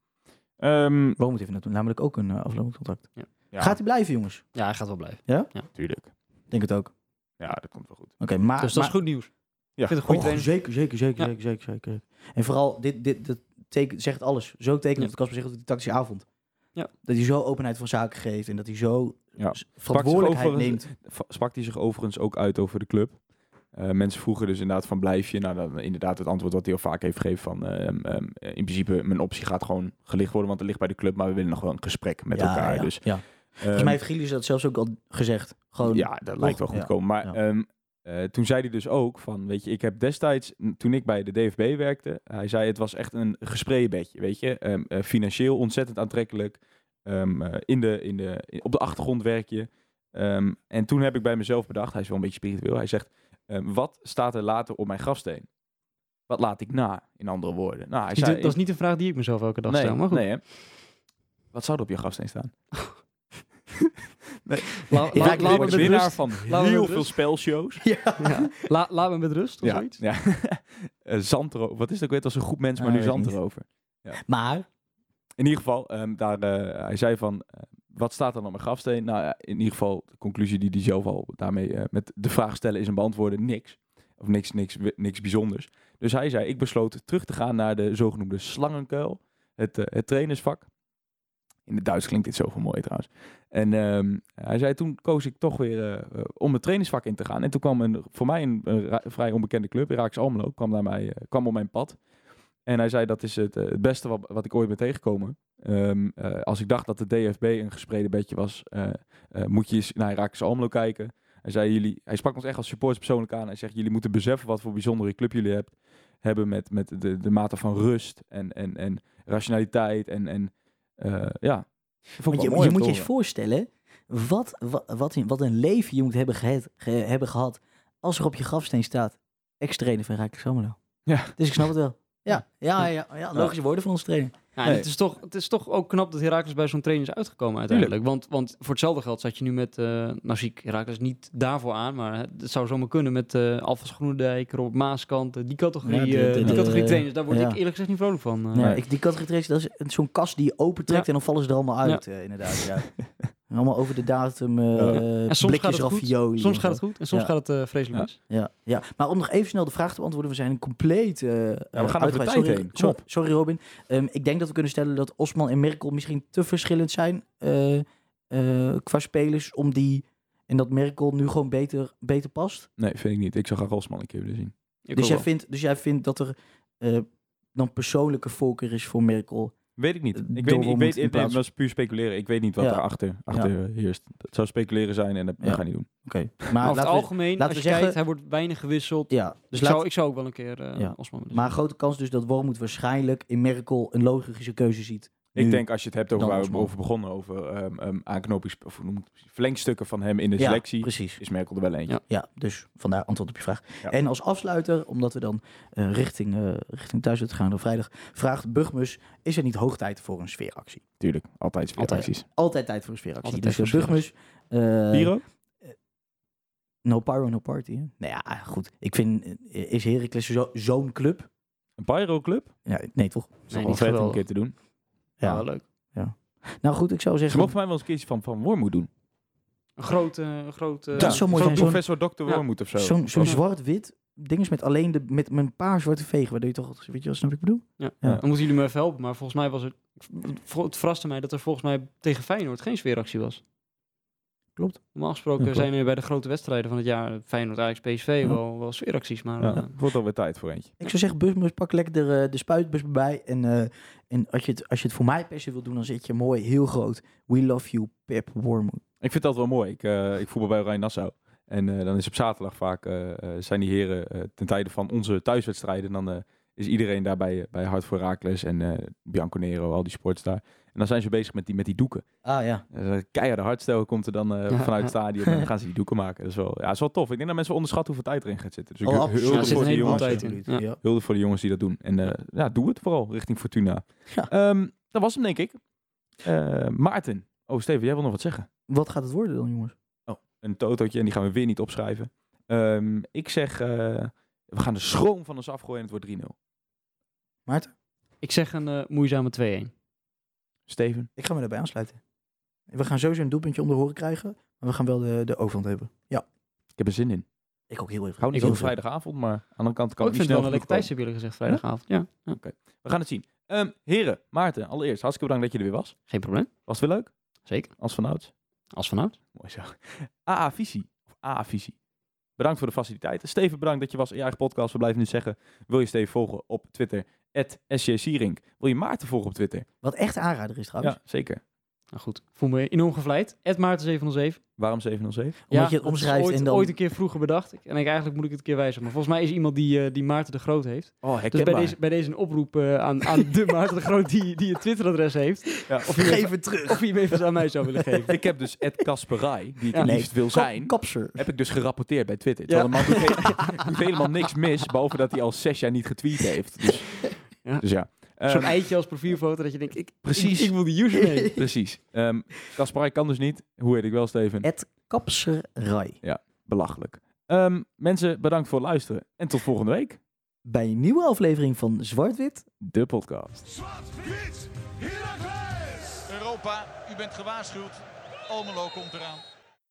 Um... Wormuth heeft namelijk ook een uh, aflopend contract. Ja. Ja. Gaat hij blijven, jongens? Ja, hij gaat wel blijven. Ja? Ja. Tuurlijk. Ik denk het ook. Ja, dat komt wel goed. Oké, okay, maar... Dus dat maar... is goed nieuws. Ja. Ik vind het goed oh, zeker, zeker, zeker, ja. zeker, zeker, zeker. En vooral, dit, dit, dit teken, zegt alles. Zo tekent het ja. Kasper zegt op die tactische avond. Ja. Dat hij zo openheid van zaken geeft en dat hij zo ja. verantwoordelijkheid neemt. Sprak hij zich overigens ook uit over de club. Uh, mensen vroegen dus inderdaad van blijf je. Nou, dan inderdaad het antwoord wat hij al vaak heeft gegeven van... Uh, um, in principe, mijn optie gaat gewoon gelicht worden, want het ligt bij de club. Maar we willen nog wel een gesprek met ja, elkaar. Ja, dus, ja. Um, Volgens mij heeft Gilles dat zelfs ook al gezegd. Gewoon, ja, dat lijkt wel goed ja. komen. Maar... Ja. Um, Uh, toen zei hij dus ook van, weet je, ik heb destijds, toen ik bij de D F B werkte, hij zei het was echt een gespreebedje, weet je. Um, uh, financieel ontzettend aantrekkelijk, um, uh, in de, in de, in, op de achtergrond werk je. Um, en toen heb ik bij mezelf bedacht, hij is wel een beetje spiritueel, hij zegt, um, wat staat er later op mijn grafsteen? Wat laat ik na, in andere woorden? Nou, hij zei, dat is niet een vraag die ik mezelf elke dag nee, stel, maar goed. Nee, hè? Wat zou er op je grafsteen staan? Nee. La, la, ja, ik ben winnaar van la, heel veel spelshows. Ja. Ja. La, laat me met rust, of ja. zoiets. Ja. uh, Zandro, wat is dat? Ik weet als een goed mens, maar ah, nu zand erover. Ja. Maar? In ieder geval, um, daar, uh, hij zei van, uh, wat staat er dan op mijn grafsteen? Nou, uh, in ieder geval, de conclusie die hij zelf al daarmee uh, met de vraag stellen is een beantwoorden, niks. Of niks, niks, niks bijzonders. Dus hij zei, ik besloot terug te gaan naar de zogenoemde slangenkuil, het, uh, het trainersvak. In het Duits klinkt dit zoveel mooier trouwens. En um, hij zei, toen koos ik toch weer uh, om het trainingsvak in te gaan. En toen kwam een, voor mij een, een ra- vrij onbekende club, Heracles Almelo, kwam, naar mij, uh, kwam op mijn pad. En hij zei, dat is het, uh, het beste wat, wat ik ooit ben tegengekomen. Um, uh, als ik dacht dat de D F B een gespreide bedje was, uh, uh, moet je eens naar Heracles Almelo kijken. Hij, zei, jullie, hij sprak ons echt als supporters persoonlijk aan. Hij zegt, jullie moeten beseffen wat voor bijzondere club jullie hebt, hebben met, met de, de mate van rust en, en, en rationaliteit en... en Uh, ja. Want je, je moet je eens voorstellen wat, wat, wat, in, wat een leven je moet hebben, gehet, ge, hebben gehad als er op je grafsteen staat ex-trainer van Heracles Almelo. Ja. Dus ik snap het wel. Ja, ja, ja, ja logische woorden van onze trainer. Ja, nee. het, is toch, het is toch ook knap dat Heracles bij zo'n trainer is uitgekomen uiteindelijk. Want, want voor hetzelfde geld zat je nu met, uh, nou zie ik Heracles niet daarvoor aan, maar het zou zomaar kunnen met uh, Alfons Groenendijk, Robert Maaskant, die categorie, ja, de, de, uh, die de, categorie de, trainers, daar word ja. ik eerlijk gezegd niet vrolijk van. Uh. Ja, ik, die categorie trainers, dat is zo'n kast die je opentrekt ja. en dan vallen ze er allemaal uit, ja. uh, inderdaad. Ja. Allemaal over de datum, uh, ja. blikjes ravioli. Soms gaat het goed en soms ja. gaat het uh, vreselijk mis. Ja. Ja. Ja. Maar om nog even snel de vraag te beantwoorden. We zijn compleet uh, ja, we gaan over de tijd sorry, heen. Sorry, sorry Robin. Um, ik denk dat we kunnen stellen dat Osman en Merkel misschien te verschillend zijn uh, uh, qua spelers. Om die, en dat Merkel nu gewoon beter, beter past. Nee, vind ik niet. Ik zou graag Osman een keer willen zien. Ik dus, jij vindt, dus jij vindt dat er uh, dan persoonlijke voorkeur is voor Merkel... Weet ik niet. Ik weet niet. Ik weet, ik, nee, dat is puur speculeren. Ik weet niet wat ja. erachter, achter ja. heerst. Dat zou speculeren zijn en dat ja. gaan niet doen. Oké. Okay. Maar over het algemeen, we, als je zeggen, kijkt, hij wordt weinig gewisseld. Ja. Dus ik, zou, ik zou ook wel een keer uh, ja. Osman willen. Maar grote kans dus dat Wormuth waarschijnlijk in Merkel een logische keuze ziet. Ik nu, denk als je het hebt over waar Osman. we over begonnen, over um, um, aanknopings, of noem het, verlengstukken van hem in de selectie, ja, is Merkel er wel eentje. Ja, ja, dus vandaar antwoord op je vraag. Ja. En als afsluiter, omdat we dan uh, richting, uh, richting thuis het gaan op vrijdag, vraagt Burgmus, is er niet hoog tijd voor een sfeeractie? Tuurlijk, altijd sfeeracties. Altijd, altijd tijd voor een sfeeractie. Altijd dus Burgmus... Uh, Biro? No pyro, no party. Hè? Nou ja, goed. Ik vind, is Heracles zo, zo'n club? Een pyro-club? Ja, nee, toch? Dat is nee, wel vet om een keer te doen. Ja, wel leuk. Ja. Nou goed, ik zou zeggen... Ze mogen voor mij wel eens een keertje van Van Wormuth doen. Een grote... Een grote dat is zo mooi. Zo'n professor dokter ja. Wormuth of zo. Zo'n, zo'n zwart-wit ding met alleen de... Met, met een paar zwarte vegen. Waardoor je toch... Weet je wel, snap ik bedoel? Ja. Ja. Dan moeten jullie me even helpen. Maar volgens mij was het... Het verraste mij dat er volgens mij tegen Feyenoord geen sfeeractie was. Klopt. Normaal gesproken ja, klopt. zijn er bij de grote wedstrijden van het jaar Feyenoord, Ajax, P S V ja. wel, wel sfeeracties, maar ja, uh, wordt alweer tijd voor eentje. Ik zou zeggen, busbus, pak lekker uh, de spuitbus erbij en, uh, en als, je het, als je het voor mij per se wil doen, dan zit je mooi, heel groot. We love you, Pep Wormuth. Ik vind dat wel mooi. Ik, uh, ik voetbal bij Rijn Nassau en uh, dan is op zaterdag vaak uh, uh, zijn die heren uh, ten tijde van onze thuiswedstrijden, dan uh, is iedereen daarbij bij, bij Hart voor Heracles en uh, Bianco Nero, al die sports daar. En dan zijn ze bezig met die, met die doeken. Ah ja. Dus keiharde hardstijl komt er dan uh, ja, vanuit ja. het stadion. En dan gaan ze die doeken maken. Dat is wel, ja, dat is wel tof. Ik denk dat mensen onderschatten hoeveel tijd erin gaat zitten. Dus ik oh, hulde ja, voor, ja. ja. voor de jongens die dat doen. En uh, ja, doe het vooral richting Fortuna. Ja. Um, dat was hem, denk ik. Uh, Maarten. Oh, Steven, jij wil nog wat zeggen. Wat gaat het worden dan, jongens? Oh, een totootje. En die gaan we weer niet opschrijven. Um, ik zeg, uh, we gaan de schroom van ons afgooien en het wordt drie nul. Maarten? Ik zeg een uh, moeizame twee-een. Steven? Ik ga me daarbij aansluiten. We gaan sowieso een doelpuntje om de horen krijgen. Maar we gaan wel de, de overhand hebben. Ja. Ik heb er zin in. Ik ook heel even. Ik hou niet van vrijdagavond, maar aan de andere kant kan oh, ik niet snel. Ik vind het wel een lekker tijdstip, jullie gezegd, vrijdagavond. Ja. ja. Oké. Okay. We gaan het zien. Um, heren, Maarten, allereerst hartstikke bedankt dat je er weer was. Geen probleem. Was het weer leuk? Zeker. Als vanouds. Als vanouds. Mooi zo. A A Visie. Of A A Visie. Bedankt voor de faciliteiten. Steven, bedankt dat je was in je eigen podcast. We blijven nu zeggen, wil je Steven volgen op Twitter? at S J Sierink. Wil je Maarten volgen op Twitter? Wat echt aanrader is trouwens. Ja, zeker. Nou goed, voel me enorm gevleid. at Maarten zeven nul zeven. Waarom zeven nul zeven? Ja, omdat je het omschrijft ooit, en dan... ooit een keer vroeger bedacht. En ik, eigenlijk moet ik het een keer wijzen. Maar volgens mij is iemand die, uh, die Maarten de Groot heeft. Oh, dus bij deze, bij deze een oproep uh, aan, aan de Maarten de Groot die, die het Twitteradres heeft. Ja, of geef even, het terug. Of je hem even aan mij zou willen geven. Ik heb dus at Kasperai, die ik ja, liefst nee, wil zijn, kapser. Heb ik dus gerapporteerd bij Twitter. Ja. Terwijl de man doet, he- doet helemaal niks mis, behalve dat hij al zes jaar niet getweet heeft. Dus ja. Dus ja. Um, Zo'n eitje als profielfoto dat je denkt, ik, precies, ik, ik wil die username. Precies. Um, Kasperai kan dus niet. Hoe heet ik wel, Steven? Het Kapserai. Ja, belachelijk. Um, mensen, bedankt voor het luisteren. En tot volgende week. Bij een nieuwe aflevering van Zwart-Wit, de podcast. Zwart-Wit, Heracles! Europa, u bent gewaarschuwd. Almelo komt eraan.